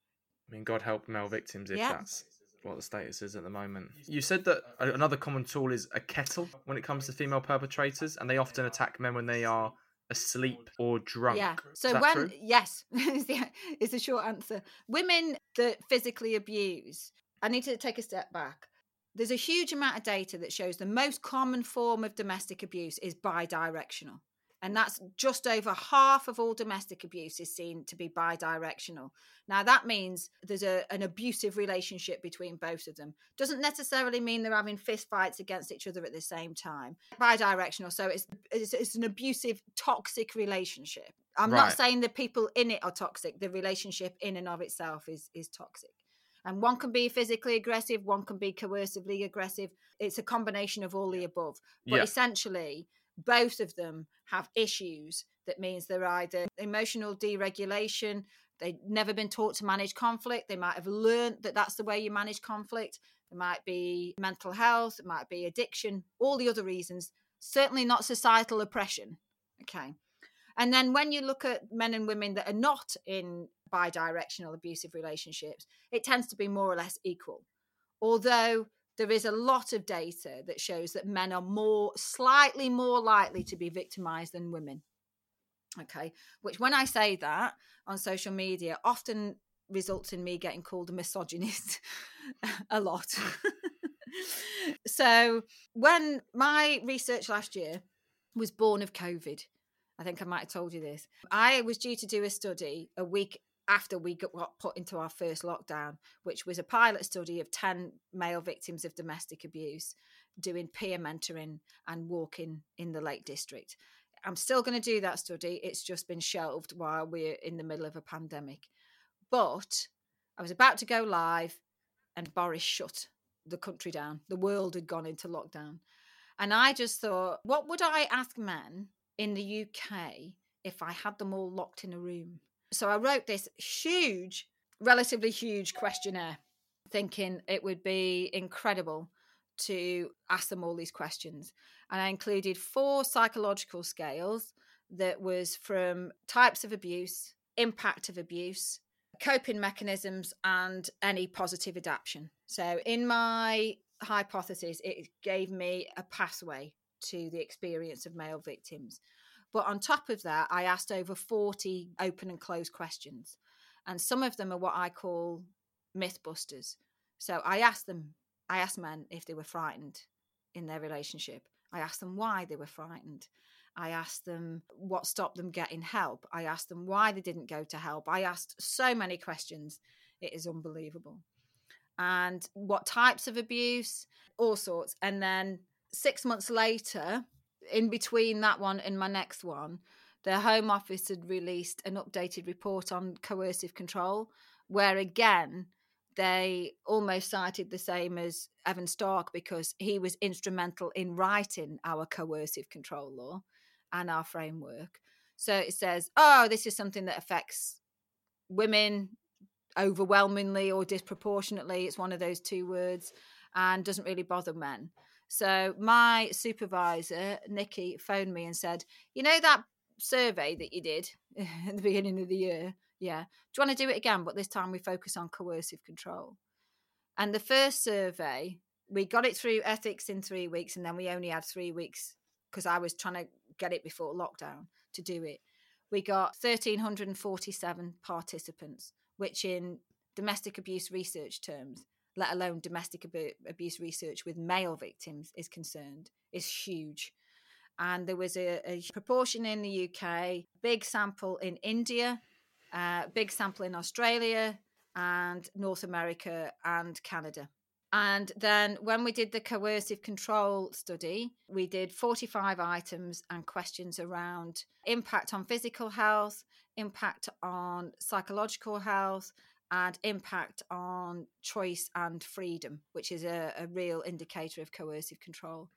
I mean, God help male victims if yeah. that's what the status is at the moment. You said that another common tool is a kettle when it comes to female perpetrators, and they often attack men when they are asleep or drunk. Yeah. So is that when true? Yes, is the short answer. Women that physically abuse. I need to take a step back. There's a huge amount of data that shows the most common form of domestic abuse is bi-directional. And that's just over half of all domestic abuse is seen to be bidirectional. Now, that means there's a, an abusive relationship between both of them. Doesn't necessarily mean they're having fist fights against each other at the same time. Bidirectional, so it's, it's, it's an abusive, toxic relationship. I'm right. not saying the people in it are toxic. The relationship in and of itself is is toxic. And one can be physically aggressive. One can be coercively aggressive. It's a combination of all the above. But yeah. essentially... both of them have issues that means they're either emotional deregulation, they've never been taught to manage conflict, they might have learned that that's the way you manage conflict, it might be mental health, it might be addiction, all the other reasons, certainly not societal oppression. Okay. And then when you look at men and women that are not in bidirectional abusive relationships, it tends to be more or less equal. Although there is a lot of data that shows that men are more, slightly more likely to be victimised than women. Okay, which when I say that on social media, often results in me getting called a misogynist a lot. So when my research last year was born of COVID, I think I might have told you this. I was due to do a study a week after we got put into our first lockdown, which was a pilot study of ten male victims of domestic abuse doing peer mentoring and walking in the Lake District. I'm still going to do that study. It's just been shelved while we're in the middle of a pandemic. But I was about to go live and Boris shut the country down. The world had gone into lockdown. And I just thought, what would I ask men in the U K if I had them all locked in a room? So I wrote this huge, relatively huge questionnaire, thinking it would be incredible to ask them all these questions. And I included four psychological scales that was from types of abuse, impact of abuse, coping mechanisms, and any positive adaptation. So in my hypothesis, it gave me a pathway to the experience of male victims. But on top of that, I asked over forty open and closed questions. And some of them are what I call mythbusters. So I asked them, I asked men if they were frightened in their relationship. I asked them why they were frightened. I asked them what stopped them getting help. I asked them why they didn't go to help. I asked so many questions. It is unbelievable. And what types of abuse, all sorts. And then six months later, in between that one and my next one, the Home Office had released an updated report on coercive control, where again, they almost cited the same as Evan Stark, because he was instrumental in writing our coercive control law and our framework. So it says, oh, this is something that affects women overwhelmingly or disproportionately. It's one of those two words, and doesn't really bother men. So my supervisor, Nikki, phoned me and said, you know that survey that you did at the beginning of the year? Yeah. Do you want to do it again? But this time we focus on coercive control. And the first survey, we got it through ethics in three weeks. And then we only had three weeks because I was trying to get it before lockdown to do it. We got one thousand three hundred forty-seven participants, which in domestic abuse research terms, let alone domestic abuse research with male victims is concerned, is huge. And there was a, a proportion in the U K, big sample in India, uh, big sample in Australia and North America and Canada. And then when we did the coercive control study, we did forty-five items and questions around impact on physical health, impact on psychological health, and impact on choice and freedom, which is a, a real indicator of coercive control.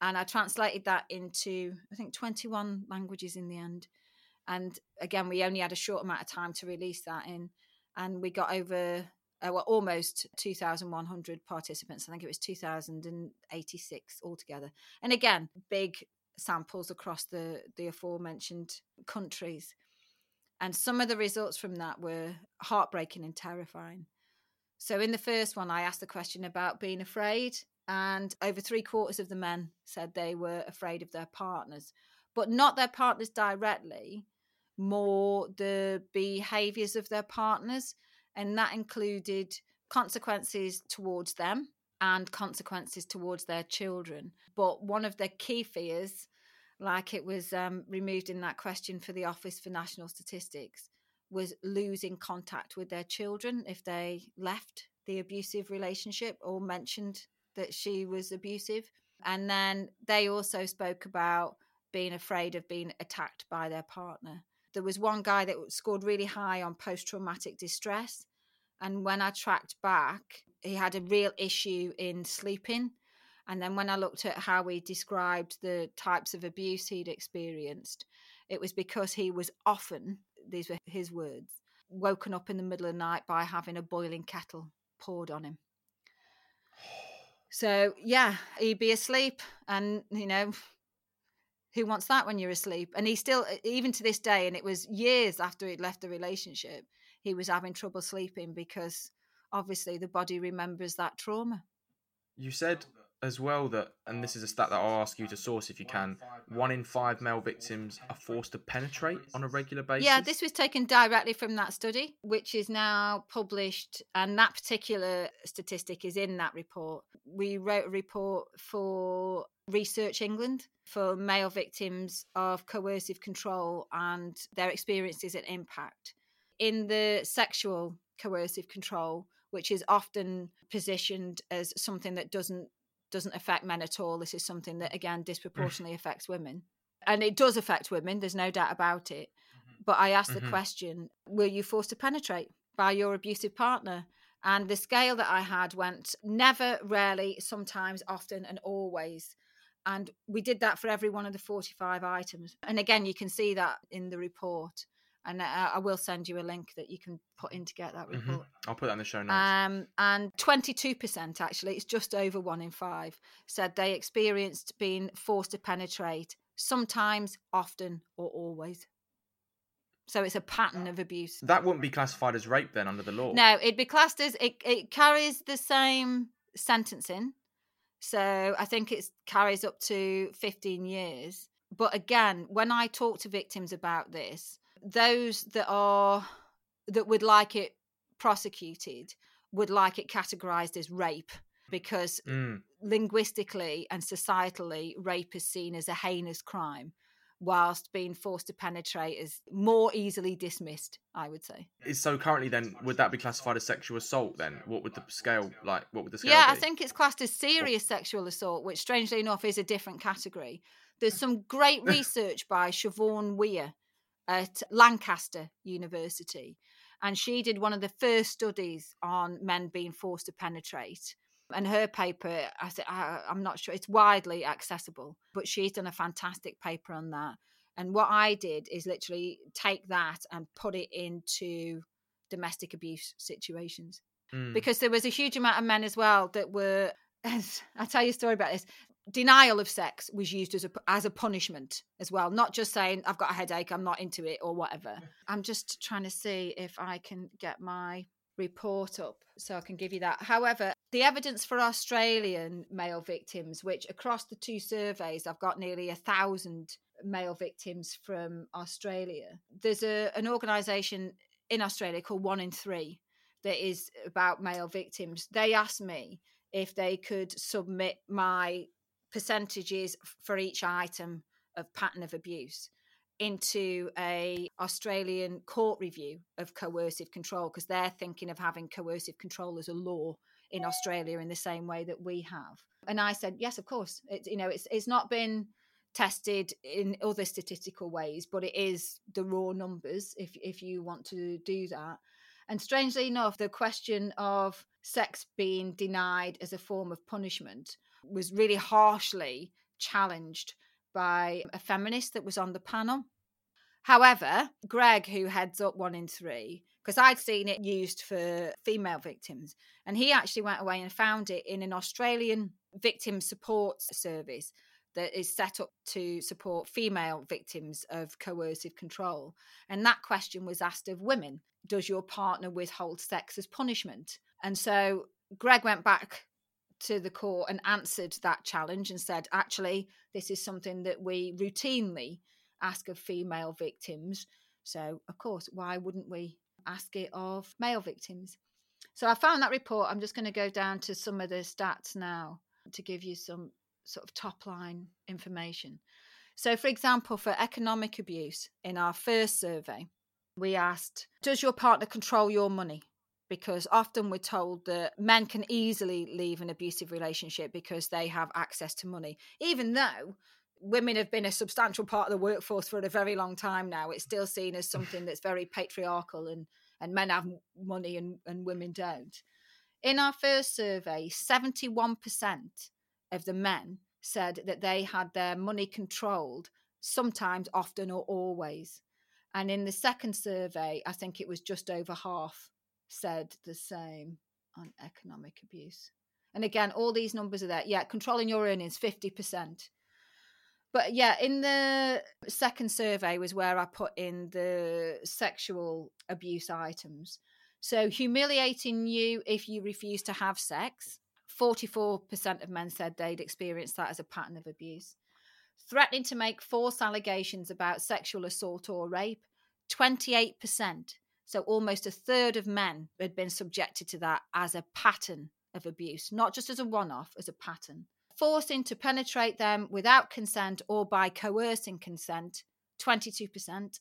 And I translated that into, I think, twenty-one languages in the end. And again, we only had a short amount of time to release that in. And we got over, uh, well, almost two thousand one hundred participants. I think it was two thousand eighty-six altogether. And again, big samples across the, the aforementioned countries. And some of the results from that were heartbreaking and terrifying. So in the first one, I asked the question about being afraid, and over three quarters of the men said they were afraid of their partners, but not their partners directly, more the behaviours of their partners. And that included consequences towards them and consequences towards their children. But one of their key fears, like it was um, removed in that question for the Office for National Statistics, was losing contact with their children if they left the abusive relationship or mentioned that she was abusive. And then they also spoke about being afraid of being attacked by their partner. There was one guy that scored really high on post-traumatic distress. And when I tracked back, he had a real issue in sleeping. And then when I looked at how he described the types of abuse he'd experienced, it was because he was often, these were his words, woken up in the middle of the night by having a boiling kettle poured on him. So, yeah, he'd be asleep and, you know, who wants that when you're asleep? And he still, even to this day, and it was years after he'd left the relationship, he was having trouble sleeping because obviously the body remembers that trauma. You said as well that, and this is a stat that I'll ask you to source if you can, one in five male victims are forced to penetrate on a regular basis. Yeah, this was taken directly from that study, which is now published, and that particular statistic is in that report. We wrote a report for Research England for male victims of coercive control and their experiences and impact. In the sexual coercive control, which is often positioned as something that doesn't doesn't affect men at all, this is something that, again, disproportionately affects women. And it does affect women, there's no doubt about it. But I asked mm-hmm. the question, were you forced to penetrate by your abusive partner? And the scale that I had went never, rarely, sometimes, often, and always. And we did that for every one of the forty-five items. And again, you can see that in the report. And I, I will send you a link that you can put in to get that report. Mm-hmm. I'll put that in the show notes. Um, and twenty-two percent, actually, it's just over one in five, said they experienced being forced to penetrate, sometimes, often, or always. So it's a pattern of abuse. That wouldn't be classified as rape then under the law? No, it'd be classed as, it, it carries the same sentencing. So I think it carries up to fifteen years. But again, when I talk to victims about this, those that are, that would like it prosecuted would like it categorised as rape because mm. linguistically and societally, rape is seen as a heinous crime, whilst being forced to penetrate is more easily dismissed, I would say. So currently then, would that be classified as sexual assault then? What would the scale, like, what would the scale yeah, be? I think it's classed as serious what? sexual assault, which strangely enough is a different category. There's some great research by Siobhan Weir at Lancaster University, and she did one of the first studies on men being forced to penetrate. And her paper, I said, I, I'm not sure, it's widely accessible, but she's done a fantastic paper on that. And what I did is literally take that and put it into domestic abuse situations. Mm. Because there was a huge amount of men as well that were, I'll tell you a story about this, denial of sex was used as a, as a punishment as well, not just saying, I've got a headache, I'm not into it or whatever. I'm just trying to see if I can get my report up so I can give you that. However, the evidence for Australian male victims, which across the two surveys, I've got nearly a thousand male victims from Australia. There's a, an organisation in Australia called One in Three that is about male victims. They asked me if they could submit my percentages for each item of pattern of abuse into a Australian court review of coercive control, because they're thinking of having coercive control as a law in Australia in the same way that we have. And I said, yes, of course. It, you know, it's it's not been tested in other statistical ways, but it is the raw numbers if if you want to do that. And strangely enough, the question of sex being denied as a form of punishment was really harshly challenged by a feminist that was on the panel. However, Greg, who heads up One in Three, because I'd seen it used for female victims, and he actually went away and found it in an Australian victim support service that is set up to support female victims of coercive control. And that question was asked of women, does your partner withhold sex as punishment? And so Greg went back to the court and answered that challenge and said, actually, this is something that we routinely ask of female victims. So, of course, why wouldn't we ask it of male victims? So I found that report. I'm just going to go down to some of the stats now to give you some sort of top line information. So, for example, for economic abuse, in our first survey, we asked, does your partner control your money? Because often we're told that men can easily leave an abusive relationship because they have access to money. Even though women have been a substantial part of the workforce for a very long time now, it's still seen as something that's very patriarchal, and, and men have money and, and women don't. In our first survey, seventy-one percent of the men said that they had their money controlled, sometimes, often, or always. And in the second survey, I think it was just over half said the same on economic abuse. And again, all these numbers are there. Yeah, controlling your earnings, fifty percent. But yeah, in the second survey was where I put in the sexual abuse items. So humiliating you if you refuse to have sex. forty-four percent of men said they'd experienced that as a pattern of abuse. Threatening to make false allegations about sexual assault or rape, twenty-eight percent. So almost a third of men had been subjected to that as a pattern of abuse, not just as a one-off, as a pattern. forcing to penetrate them without consent or by coercing consent, twenty-two percent.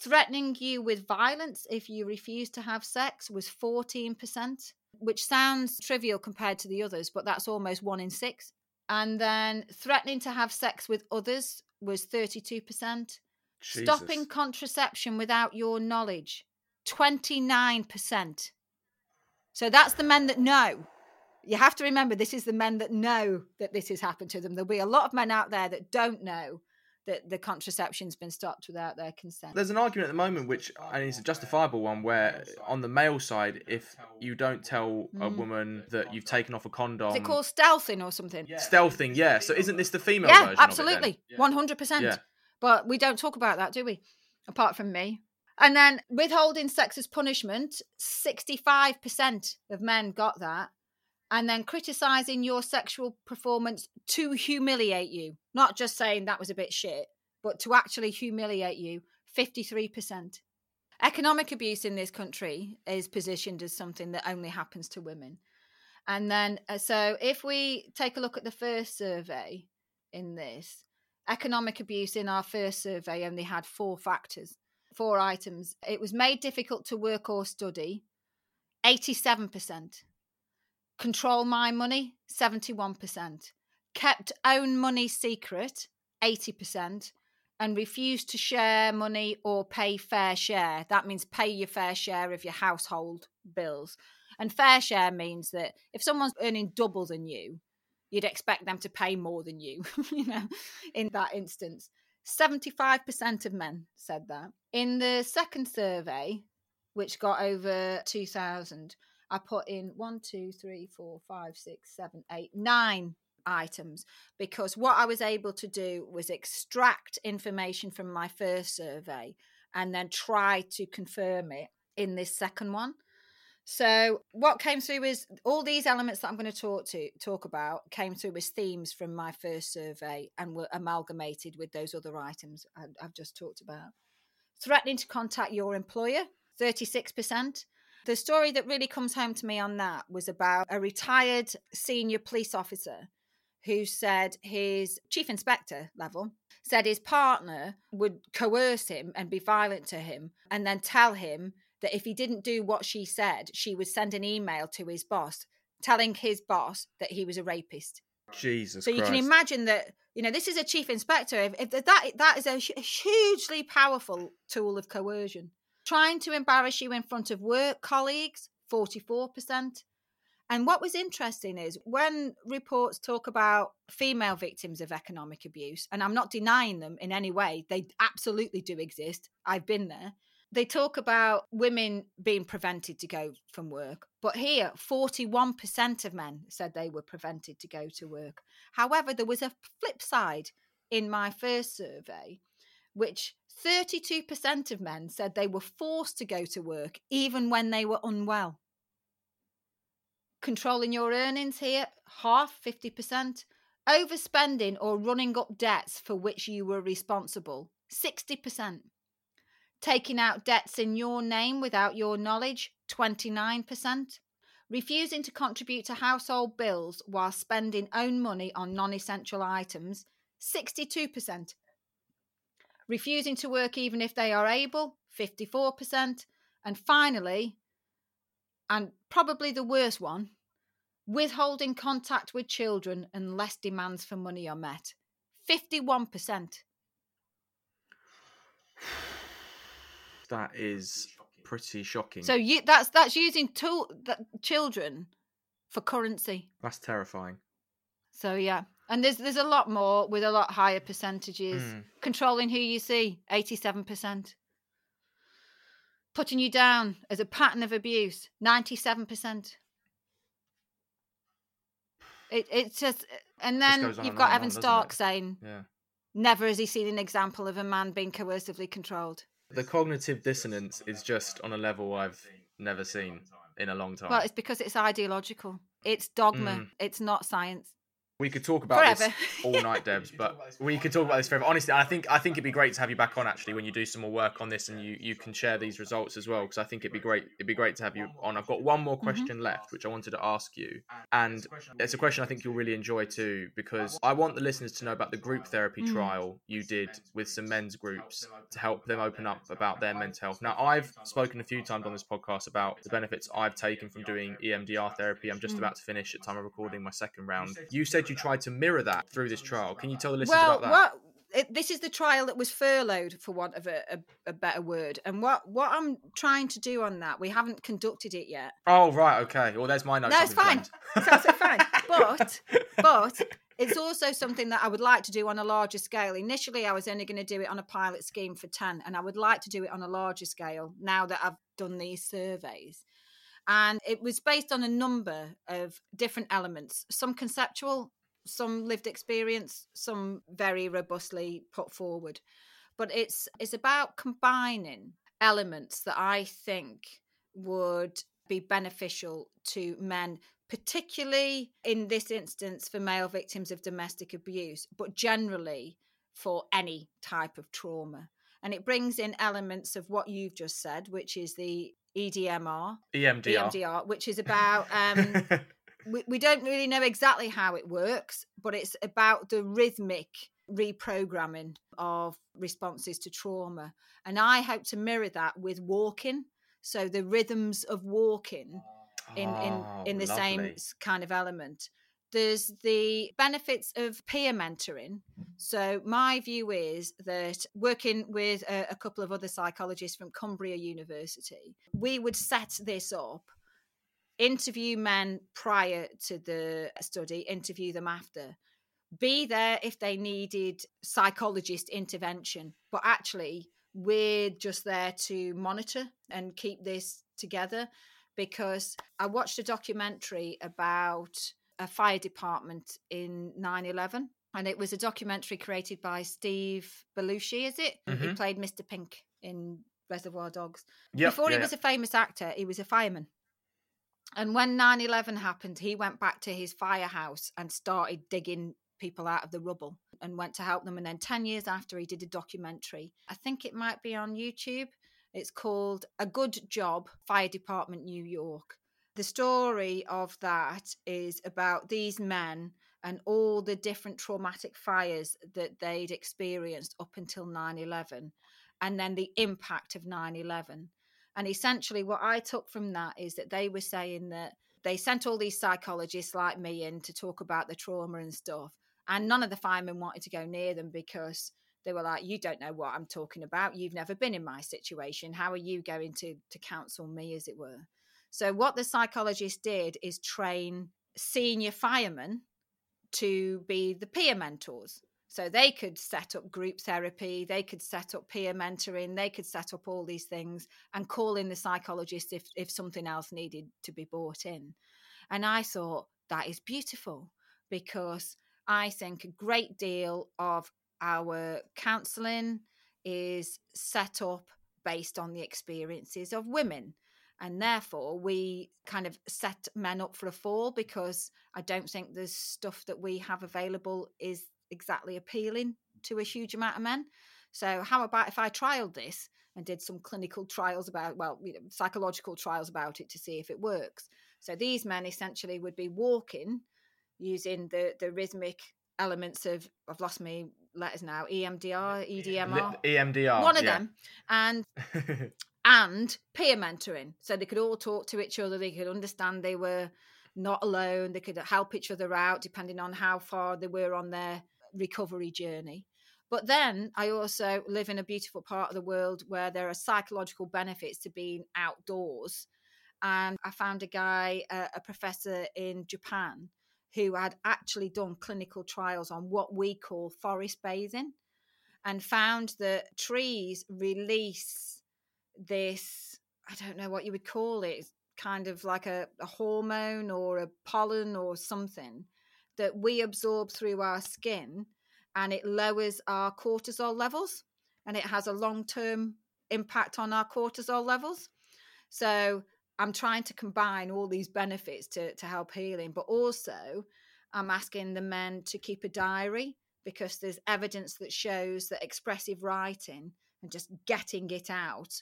Threatening you with violence if you refuse to have sex was fourteen percent, which sounds trivial compared to the others, but that's almost one in six. And then threatening to have sex with others was thirty-two percent. Jesus. Stopping contraception without your knowledge, twenty-nine percent. So that's the men that know. You have to remember, this is the men that know that this has happened to them. There'll be a lot of men out there that don't know that the contraception's been stopped without their consent. There's an argument at the moment, which, and it's a justifiable one, where on the male side, if you don't tell mm. a woman that you've taken off a condom... Is it called stealthing or something? Yeah. Stealthing, yeah. So isn't this the female yeah, version absolutely. of it then? one hundred percent. Yeah, absolutely. one hundred percent. But we don't talk about that, do we? Apart from me. And then withholding sex as punishment, sixty-five percent of men got that. And then criticising your sexual performance to humiliate you. Not just saying that was a bit shit, but to actually humiliate you, fifty-three percent. Economic abuse in this country is positioned as something that only happens to women. And then, uh, so if we take a look at the first survey in this, economic abuse in our first survey only had four factors, four items. It was made difficult to work or study, eighty-seven percent. Control my money, seventy-one percent. Kept own money secret, eighty percent. And refused to share money or pay fair share. That means pay your fair share of your household bills. And fair share means that if someone's earning double than you, you'd expect them to pay more than you, you know, in that instance. seventy-five percent of men said that. In the second survey, which got over two thousand, I put in one, two, three, four, five, six, seven, eight, nine items, because what I was able to do was extract information from my first survey and then try to confirm it in this second one. So what came through is all these elements that I'm going to talk to talk about came through as themes from my first survey and were amalgamated with those other items I've just talked about. Threatening to contact your employer, thirty-six percent. The story that really comes home to me on that was about a retired senior police officer who said his chief inspector level said his partner would coerce him and be violent to him and then tell him that if he didn't do what she said, she would send an email to his boss telling his boss that he was a rapist. Jesus Christ. So you can imagine that, you know, this is a chief inspector. If, if that that is a hugely powerful tool of coercion. Trying to embarrass you in front of work colleagues, forty-four percent. And what was interesting is when reports talk about female victims of economic abuse, and I'm not denying them in any way, they absolutely do exist. I've been there. They talk about women being prevented to go from work. But here, forty-one percent of men said they were prevented to go to work. However, there was a flip side in my first survey, which thirty-two percent of men said they were forced to go to work even when they were unwell. Controlling your earnings here, half, fifty percent. Overspending or running up debts for which you were responsible, sixty percent. Taking out debts in your name without your knowledge, twenty-nine percent. Refusing to contribute to household bills while spending own money on non-essential items, sixty-two percent. Refusing to work even if they are able, fifty-four percent. And finally, and probably the worst one, withholding contact with children unless demands for money are met, fifty-one percent. That is pretty shocking. So you, that's that's using tool, that, children for currency. That's terrifying. So, yeah. And there's there's a lot more with a lot higher percentages. Mm. Controlling who you see, eighty-seven percent. Putting you down as a pattern of abuse, ninety-seven percent. It It's just... And then you've and got on Evan on, Stark saying, yeah. Never has he seen an example of a man being coercively controlled. The cognitive dissonance is just on a level I've never seen in a long time. Well, it's because it's ideological. It's dogma. Mm. It's not science. We could talk about forever. this all night, Debs, but we could talk about this forever. Honestly, I think I think it'd be great to have you back on actually when you do some more work on this, and you, you can share these results as well, because I think it'd be great it'd be great to have you on. I've got one more question mm-hmm. left, which I wanted to ask you, and it's a question I think you'll really enjoy too, because I want the listeners to know about the group therapy mm. trial you did with some men's groups to help them open up about their mental health. Now, I've spoken a few times on this podcast about the benefits I've taken from doing E M D R therapy. I'm just mm. about to finish at the time of recording my second round. You said you tried to mirror that through this trial. Can you tell the listeners well, about that? Well, it, this is the trial that was furloughed, for want of a, a, a better word. And what, what I'm trying to do on that, we haven't conducted it yet. Oh, right. Okay. Well, there's my notes. No, it's fine. It's also fine. But, but it's also something that I would like to do on a larger scale. Initially, I was only going to do it on a pilot scheme for ten, and I would like to do it on a larger scale now that I've done these surveys. And it was based on a number of different elements, some conceptual, some lived experience, some very robustly put forward. But it's it's about combining elements that I think would be beneficial to men, particularly in this instance for male victims of domestic abuse, but generally for any type of trauma. And it brings in elements of what you've just said, which is the E D M R. E M D R. E M D R, which is about... Um, We, we don't really know exactly how it works, but it's about the rhythmic reprogramming of responses to trauma. And I hope to mirror that with walking. So the rhythms of walking in, oh, in, in the lovely. Same kind of element. There's the benefits of peer mentoring. So my view is that working with a, a couple of other psychologists from Cumbria University, we would set this up. Interview men prior to the study, interview them after. Be there if they needed psychologist intervention, but actually we're just there to monitor and keep this together, because I watched a documentary about a fire department in nine eleven, and it was a documentary created by Steve Buscemi, is it? Mm-hmm. He played Mister Pink in Reservoir Dogs. Yep, Before yeah, he was yeah. a famous actor, he was a fireman. And when nine eleven happened, he went back to his firehouse and started digging people out of the rubble and went to help them. And then ten years after, he did a documentary. I think it might be on YouTube. It's called A Good Job, Fire Department, New York. The story of that is about these men and all the different traumatic fires that they'd experienced up until nine eleven, and then the impact of nine eleven. And essentially what I took from that is that they were saying that they sent all these psychologists like me in to talk about the trauma and stuff. And none of the firemen wanted to go near them, because they were like, you don't know what I'm talking about. You've never been in my situation. How are you going to, to counsel me, as it were? So what the psychologist did is train senior firemen to be the peer mentors. So they could set up group therapy, they could set up peer mentoring, they could set up all these things and call in the psychologist if, if something else needed to be brought in. And I thought that is beautiful, because I think a great deal of our counselling is set up based on the experiences of women. And therefore, we kind of set men up for a fall, because I don't think the stuff that we have available is exactly appealing to a huge amount of men. So how about if I trialed this and did some clinical trials about, well, you know, psychological trials about it to see if it works. So these men essentially would be walking using the, the rhythmic elements of, I've lost my letters now, E M D R, E D M R. E M D R. One of yeah. them. And... and peer mentoring. So they could all talk to each other. They could understand they were not alone. They could help each other out depending on how far they were on their recovery journey. But then I also live in a beautiful part of the world where there are psychological benefits to being outdoors. And I found a guy, a, a professor in Japan, who had actually done clinical trials on what we call forest bathing, and found that trees release this, I don't know what you would call it, kind of like a, a hormone or a pollen or something that we absorb through our skin, and it lowers our cortisol levels, and it has a long-term impact on our cortisol levels. So I'm trying to combine all these benefits to, to help healing, but also I'm asking the men to keep a diary because there's evidence that shows that expressive writing and just getting it out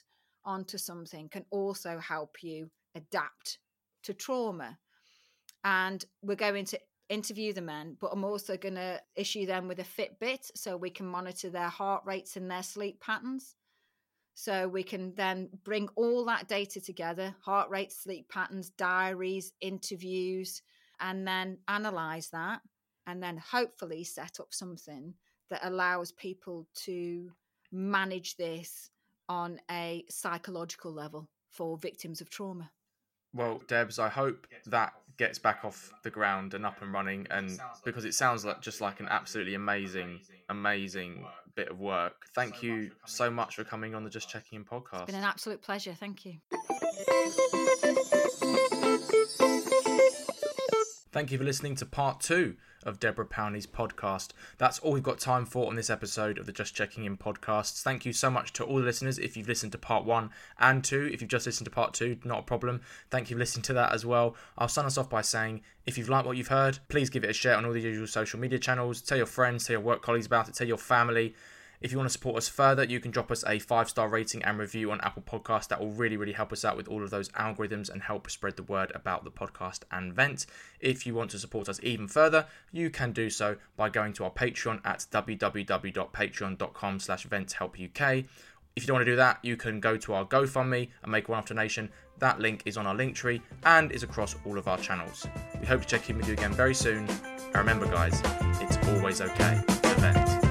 onto something can also help you adapt to trauma. And we're going to interview the men, but I'm also going to issue them with a Fitbit so we can monitor their heart rates and their sleep patterns. So we can then bring all that data together, heart rate, sleep patterns, diaries, interviews, and then analyse that and then hopefully set up something that allows people to manage this on a psychological level for victims of trauma. Well, Debs, I hope that gets back off the ground and up and running, and because it sounds like just like an absolutely amazing, amazing bit of work. Thank you so much for coming on the Just Checking In podcast. It's been an absolute pleasure. Thank you. Thank you for listening to part two of Deborah Powney's podcast. That's all we've got time for on this episode of the Just Checking In podcasts. Thank you so much to all the listeners. If you've listened to part one and two, if you've just listened to part two, not a problem. Thank you for listening to that as well. I'll sign us off by saying, if you've liked what you've heard, please give it a share on all the usual social media channels. Tell your friends, tell your work colleagues about it, tell your family. If you want to support us further, you can drop us a five-star rating and review on Apple Podcasts. That will really, really help us out with all of those algorithms and help spread the word about the podcast and Vent. If you want to support us even further, you can do so by going to our Patreon at w w w dot patreon dot com slash vent help U K. If you don't want to do that, you can go to our GoFundMe and make one-off donation. That link is on our Linktree and is across all of our channels. We hope to check in with you again very soon. And remember, guys, it's always okay to vent.